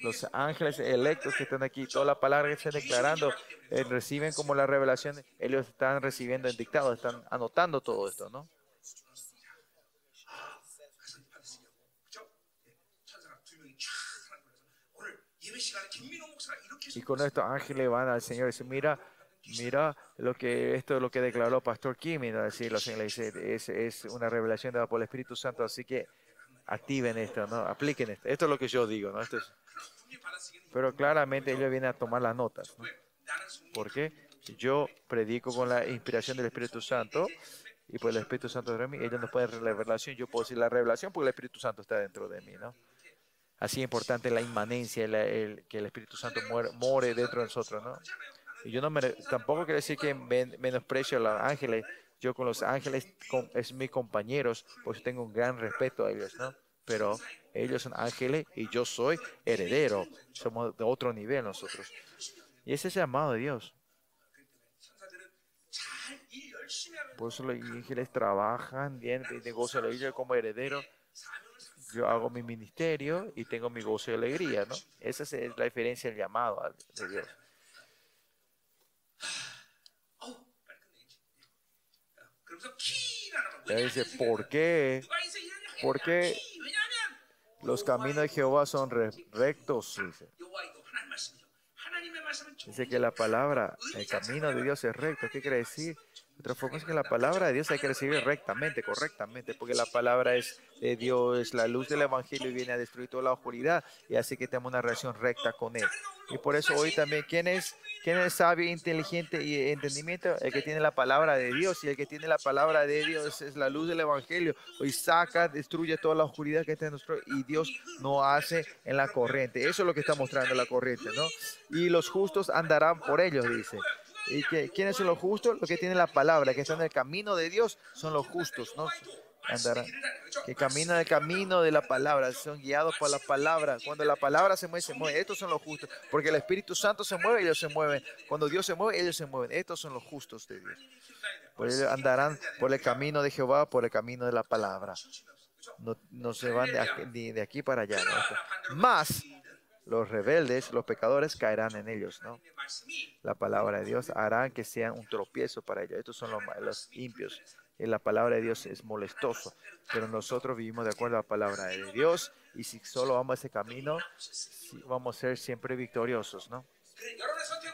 Los ángeles electos que están aquí, toda la palabra que están declarando, eh, reciben como la revelación, ellos están recibiendo en dictado, están anotando todo esto, ¿no? Y con estos ángeles van al Señor y dicen, mira, mira, lo que, esto es lo que declaró Pastor Kim, ¿no? Así, los ángeles dicen, es, es una revelación dada por el Espíritu Santo, así que activen esto, ¿no? Apliquen esto. Esto es lo que yo digo, ¿no? Esto es... Pero claramente ellos vienen a tomar las notas, ¿no? Porque yo predico con la inspiración del Espíritu Santo y por el Espíritu Santo de mí, ellos no pueden leer la revelación, yo puedo decir la revelación porque el Espíritu Santo está dentro de mí, ¿no? Así es importante la inmanencia, el, el, que el Espíritu Santo muere, more dentro de nosotros, ¿no? Y yo no me, tampoco quiero decir que men, menosprecio a los ángeles. Yo con los ángeles, con, es mis compañeros, pues tengo un gran respeto a ellos, ¿no? Pero ellos son ángeles y yo soy heredero. Somos de otro nivel nosotros. Y ese es el llamado de Dios. Por eso los ángeles trabajan bien, negocian la vida como heredero. yo hago mi ministerio y tengo mi gozo y alegría, ¿no? Esa es la diferencia del llamado de Dios. Entonces dice, ¿por qué? ¿Por qué los caminos de Jehová son rectos? Dice. Dice que la palabra, el camino de Dios es recto. ¿Qué quiere decir? Otra forma es que la palabra de Dios hay que recibir rectamente, correctamente, porque la palabra es de Dios, es la luz del Evangelio y viene a destruir toda la oscuridad, y así que tenemos una relación recta con Él. Y por eso hoy también, ¿quién es, quién es sabio, inteligente y entendimiento? El que tiene la palabra de Dios, y el que tiene la palabra de Dios es la luz del Evangelio. Hoy saca, destruye toda la oscuridad que está en nosotros, y Dios no hace en la corriente. Eso es lo que está mostrando la corriente, ¿no? Y los justos andarán por ellos, dice. ¿Y que, quiénes son los justos? Los que tienen la palabra, que están en el camino de Dios, son los justos, ¿no? Andarán, que caminan el camino de la palabra, son guiados por la palabra. Cuando la palabra se mueve, se mueve. Estos son los justos, porque el Espíritu Santo se mueve, ellos se mueven. Cuando Dios se mueve, ellos se mueven. Estos son los justos de Dios. Por ello andarán por el camino de Jehová, por el camino de la palabra. No, no se van de aquí, de aquí para allá, ¿no? Más los rebeldes, los pecadores caerán en ellos, ¿no? La palabra de Dios hará que sean un tropiezo para ellos. Estos son los, los impios. La palabra de Dios es molestoso, pero nosotros vivimos de acuerdo a la palabra de Dios, y si solo vamos a ese camino, vamos a ser siempre victoriosos, ¿no?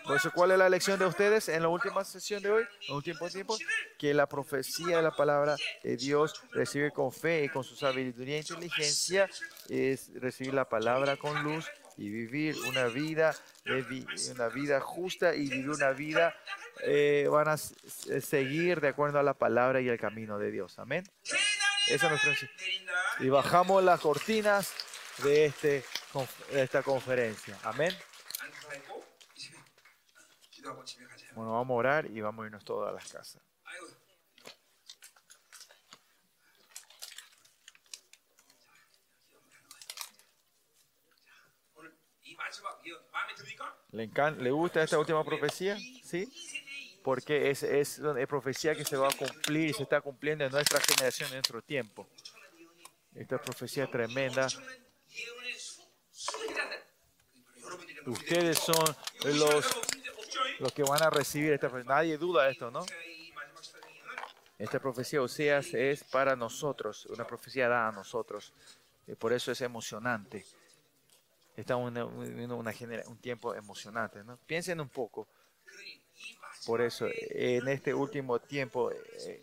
Por eso, ¿cuál es la lección de ustedes en la última sesión de hoy? En un tiempo, tiempo, que la profecía de la palabra de Dios recibe con fe y con su sabiduría e inteligencia, es recibir la palabra con luz y vivir una vida, una vida justa y vivir una vida, eh, van a seguir de acuerdo a la palabra y el camino de Dios. Amén. Eso nos trae. Y bajamos las cortinas de, este, de esta conferencia. Amén. Bueno, vamos a orar y vamos a irnos todos a las casas. ¿Le, encanta, ¿Le gusta esta última profecía? ¿Sí? Porque es, es, es profecía que se va a cumplir y se está cumpliendo en nuestra generación, en nuestro tiempo. Esta profecía es tremenda. Ustedes son los, los que van a recibir esta profecía. Nadie duda de esto, ¿no? Esta profecía, Oseas, es para nosotros. Una profecía dada a nosotros. Y por eso es emocionante. Estamos viviendo un tiempo emocionante, ¿no? Piensen un poco. Por eso, en este último tiempo, eh,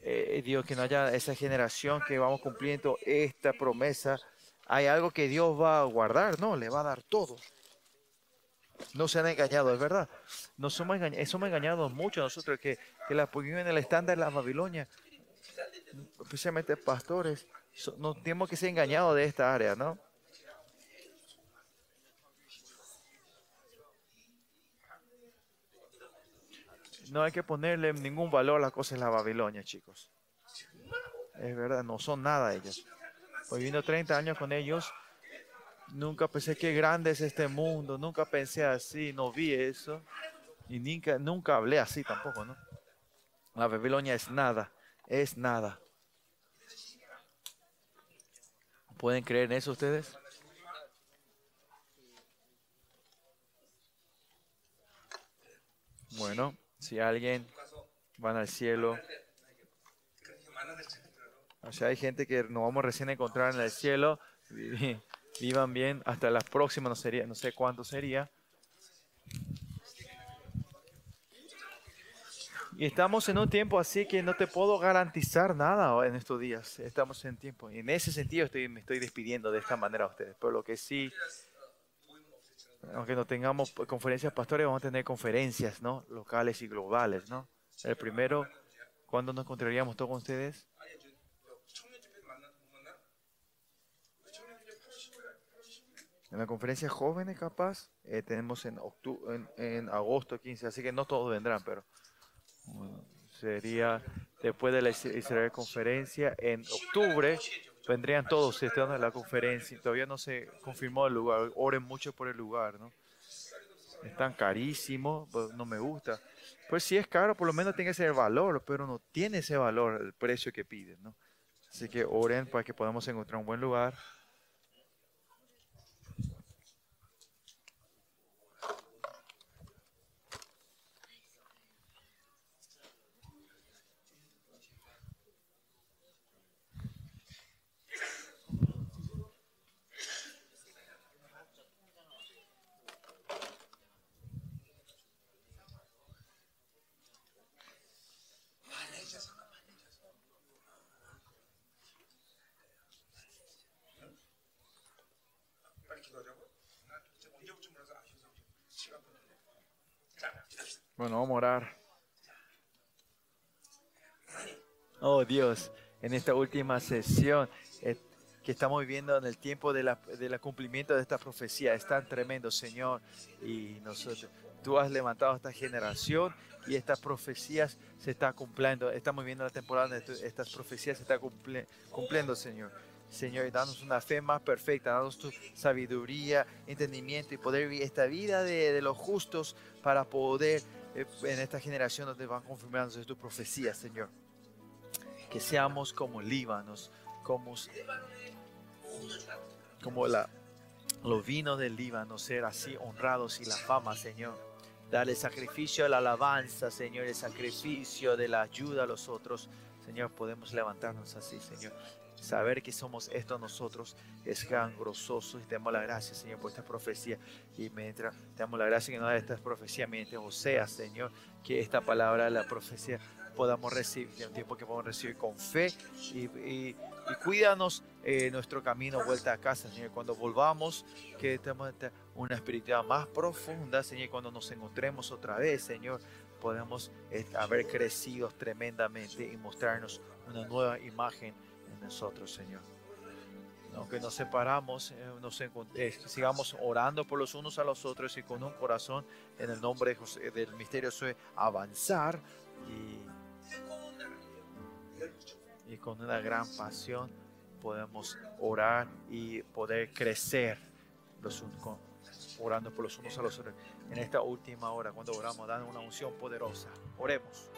eh, Dios, que no haya esa generación que vamos cumpliendo esta promesa. Hay algo que Dios va a guardar, ¿no? Le va a dar todo. No se han engañado, es verdad. Nos somos engañados, somos engañados mucho nosotros, que, que la pusieron en el estándar de la Babilonia. Especialmente pastores. So, no tenemos que ser engañados de esta área, ¿no? No hay que ponerle ningún valor a las cosas de la Babilonia, chicos. Es verdad, no son nada ellos. Pues viviendo treinta años con ellos, nunca pensé qué grande es este mundo, nunca pensé así, no vi eso. Y nunca, nunca hablé así tampoco, ¿no? La Babilonia es nada, es nada. ¿Pueden creer en eso ustedes? Bueno. Si alguien van al cielo, o sea, hay gente que nos vamos recién a encontrar en el cielo, vivan bien, hasta las próximas, no, sería, no sé cuánto sería. Y estamos en un tiempo así que no te puedo garantizar nada en estos días, estamos en tiempo. Y en ese sentido estoy, me estoy despidiendo de esta manera a ustedes, pero lo que sí... Aunque no tengamos conferencias pastores, vamos a tener conferencias, ¿no? Locales y globales, ¿no? El primero, ¿cuándo nos encontraríamos todos con ustedes? En la conferencia jóvenes, capaz, eh, tenemos en, octu- en, en agosto quince, así que no todos vendrán, pero bueno, sería después de la Israel conferencia en octubre. Vendrían todos estando en la conferencia. Todavía no se confirmó el lugar. Oren mucho por el lugar, ¿no? Es tan carísimo. No me gusta. Pues si es caro, por lo menos tiene ese valor. Pero no tiene ese valor el precio que piden, ¿no? Así que oren para que podamos encontrar un buen lugar. Bueno, vamos a orar. Oh Dios, en esta última sesión eh, que estamos viviendo en el tiempo del de cumplimiento de esta profecía, es tan tremendo, Señor. Y nosotros, tú has levantado esta generación y estas profecías se están cumpliendo. Estamos viviendo la temporada donde tu, estas profecías se están cumple, cumpliendo, Señor. Señor, danos una fe más perfecta, danos tu sabiduría, entendimiento y poder vivir esta vida de, de los justos para poder, eh, en esta generación donde van confirmándose tus profecías, Señor. Que seamos como Líbanos, como, como la, los vinos del Líbano, ser así honrados y la fama, Señor. Dar el sacrificio de la alabanza, Señor, el sacrificio de la ayuda a los otros. Señor, podemos levantarnos así, Señor. Saber que somos esto nosotros es gran grososo, y te damos la gracia, Señor, por esta profecía. Y mientras te damos la gracia que nos da esta profecía, mientras Oseas, Señor, que esta palabra, la profecía, podamos recibir, un tiempo que podamos recibir con fe. Y, y, y cuídanos eh, nuestro camino, vuelta a casa, Señor. Cuando volvamos, que tengamos una espiritualidad más profunda, Señor. Cuando nos encontremos otra vez, Señor, podemos eh, haber crecido tremendamente y mostrarnos una nueva imagen en nosotros, Señor. Aunque nos separamos, eh, nos eh, sigamos orando por los unos a los otros y con un corazón en el nombre de José, del misterio de avanzar y, y con una gran pasión podemos orar y poder crecer los un, con, orando por los unos a los otros. En esta última hora, cuando oramos, dan una unción poderosa. Oremos.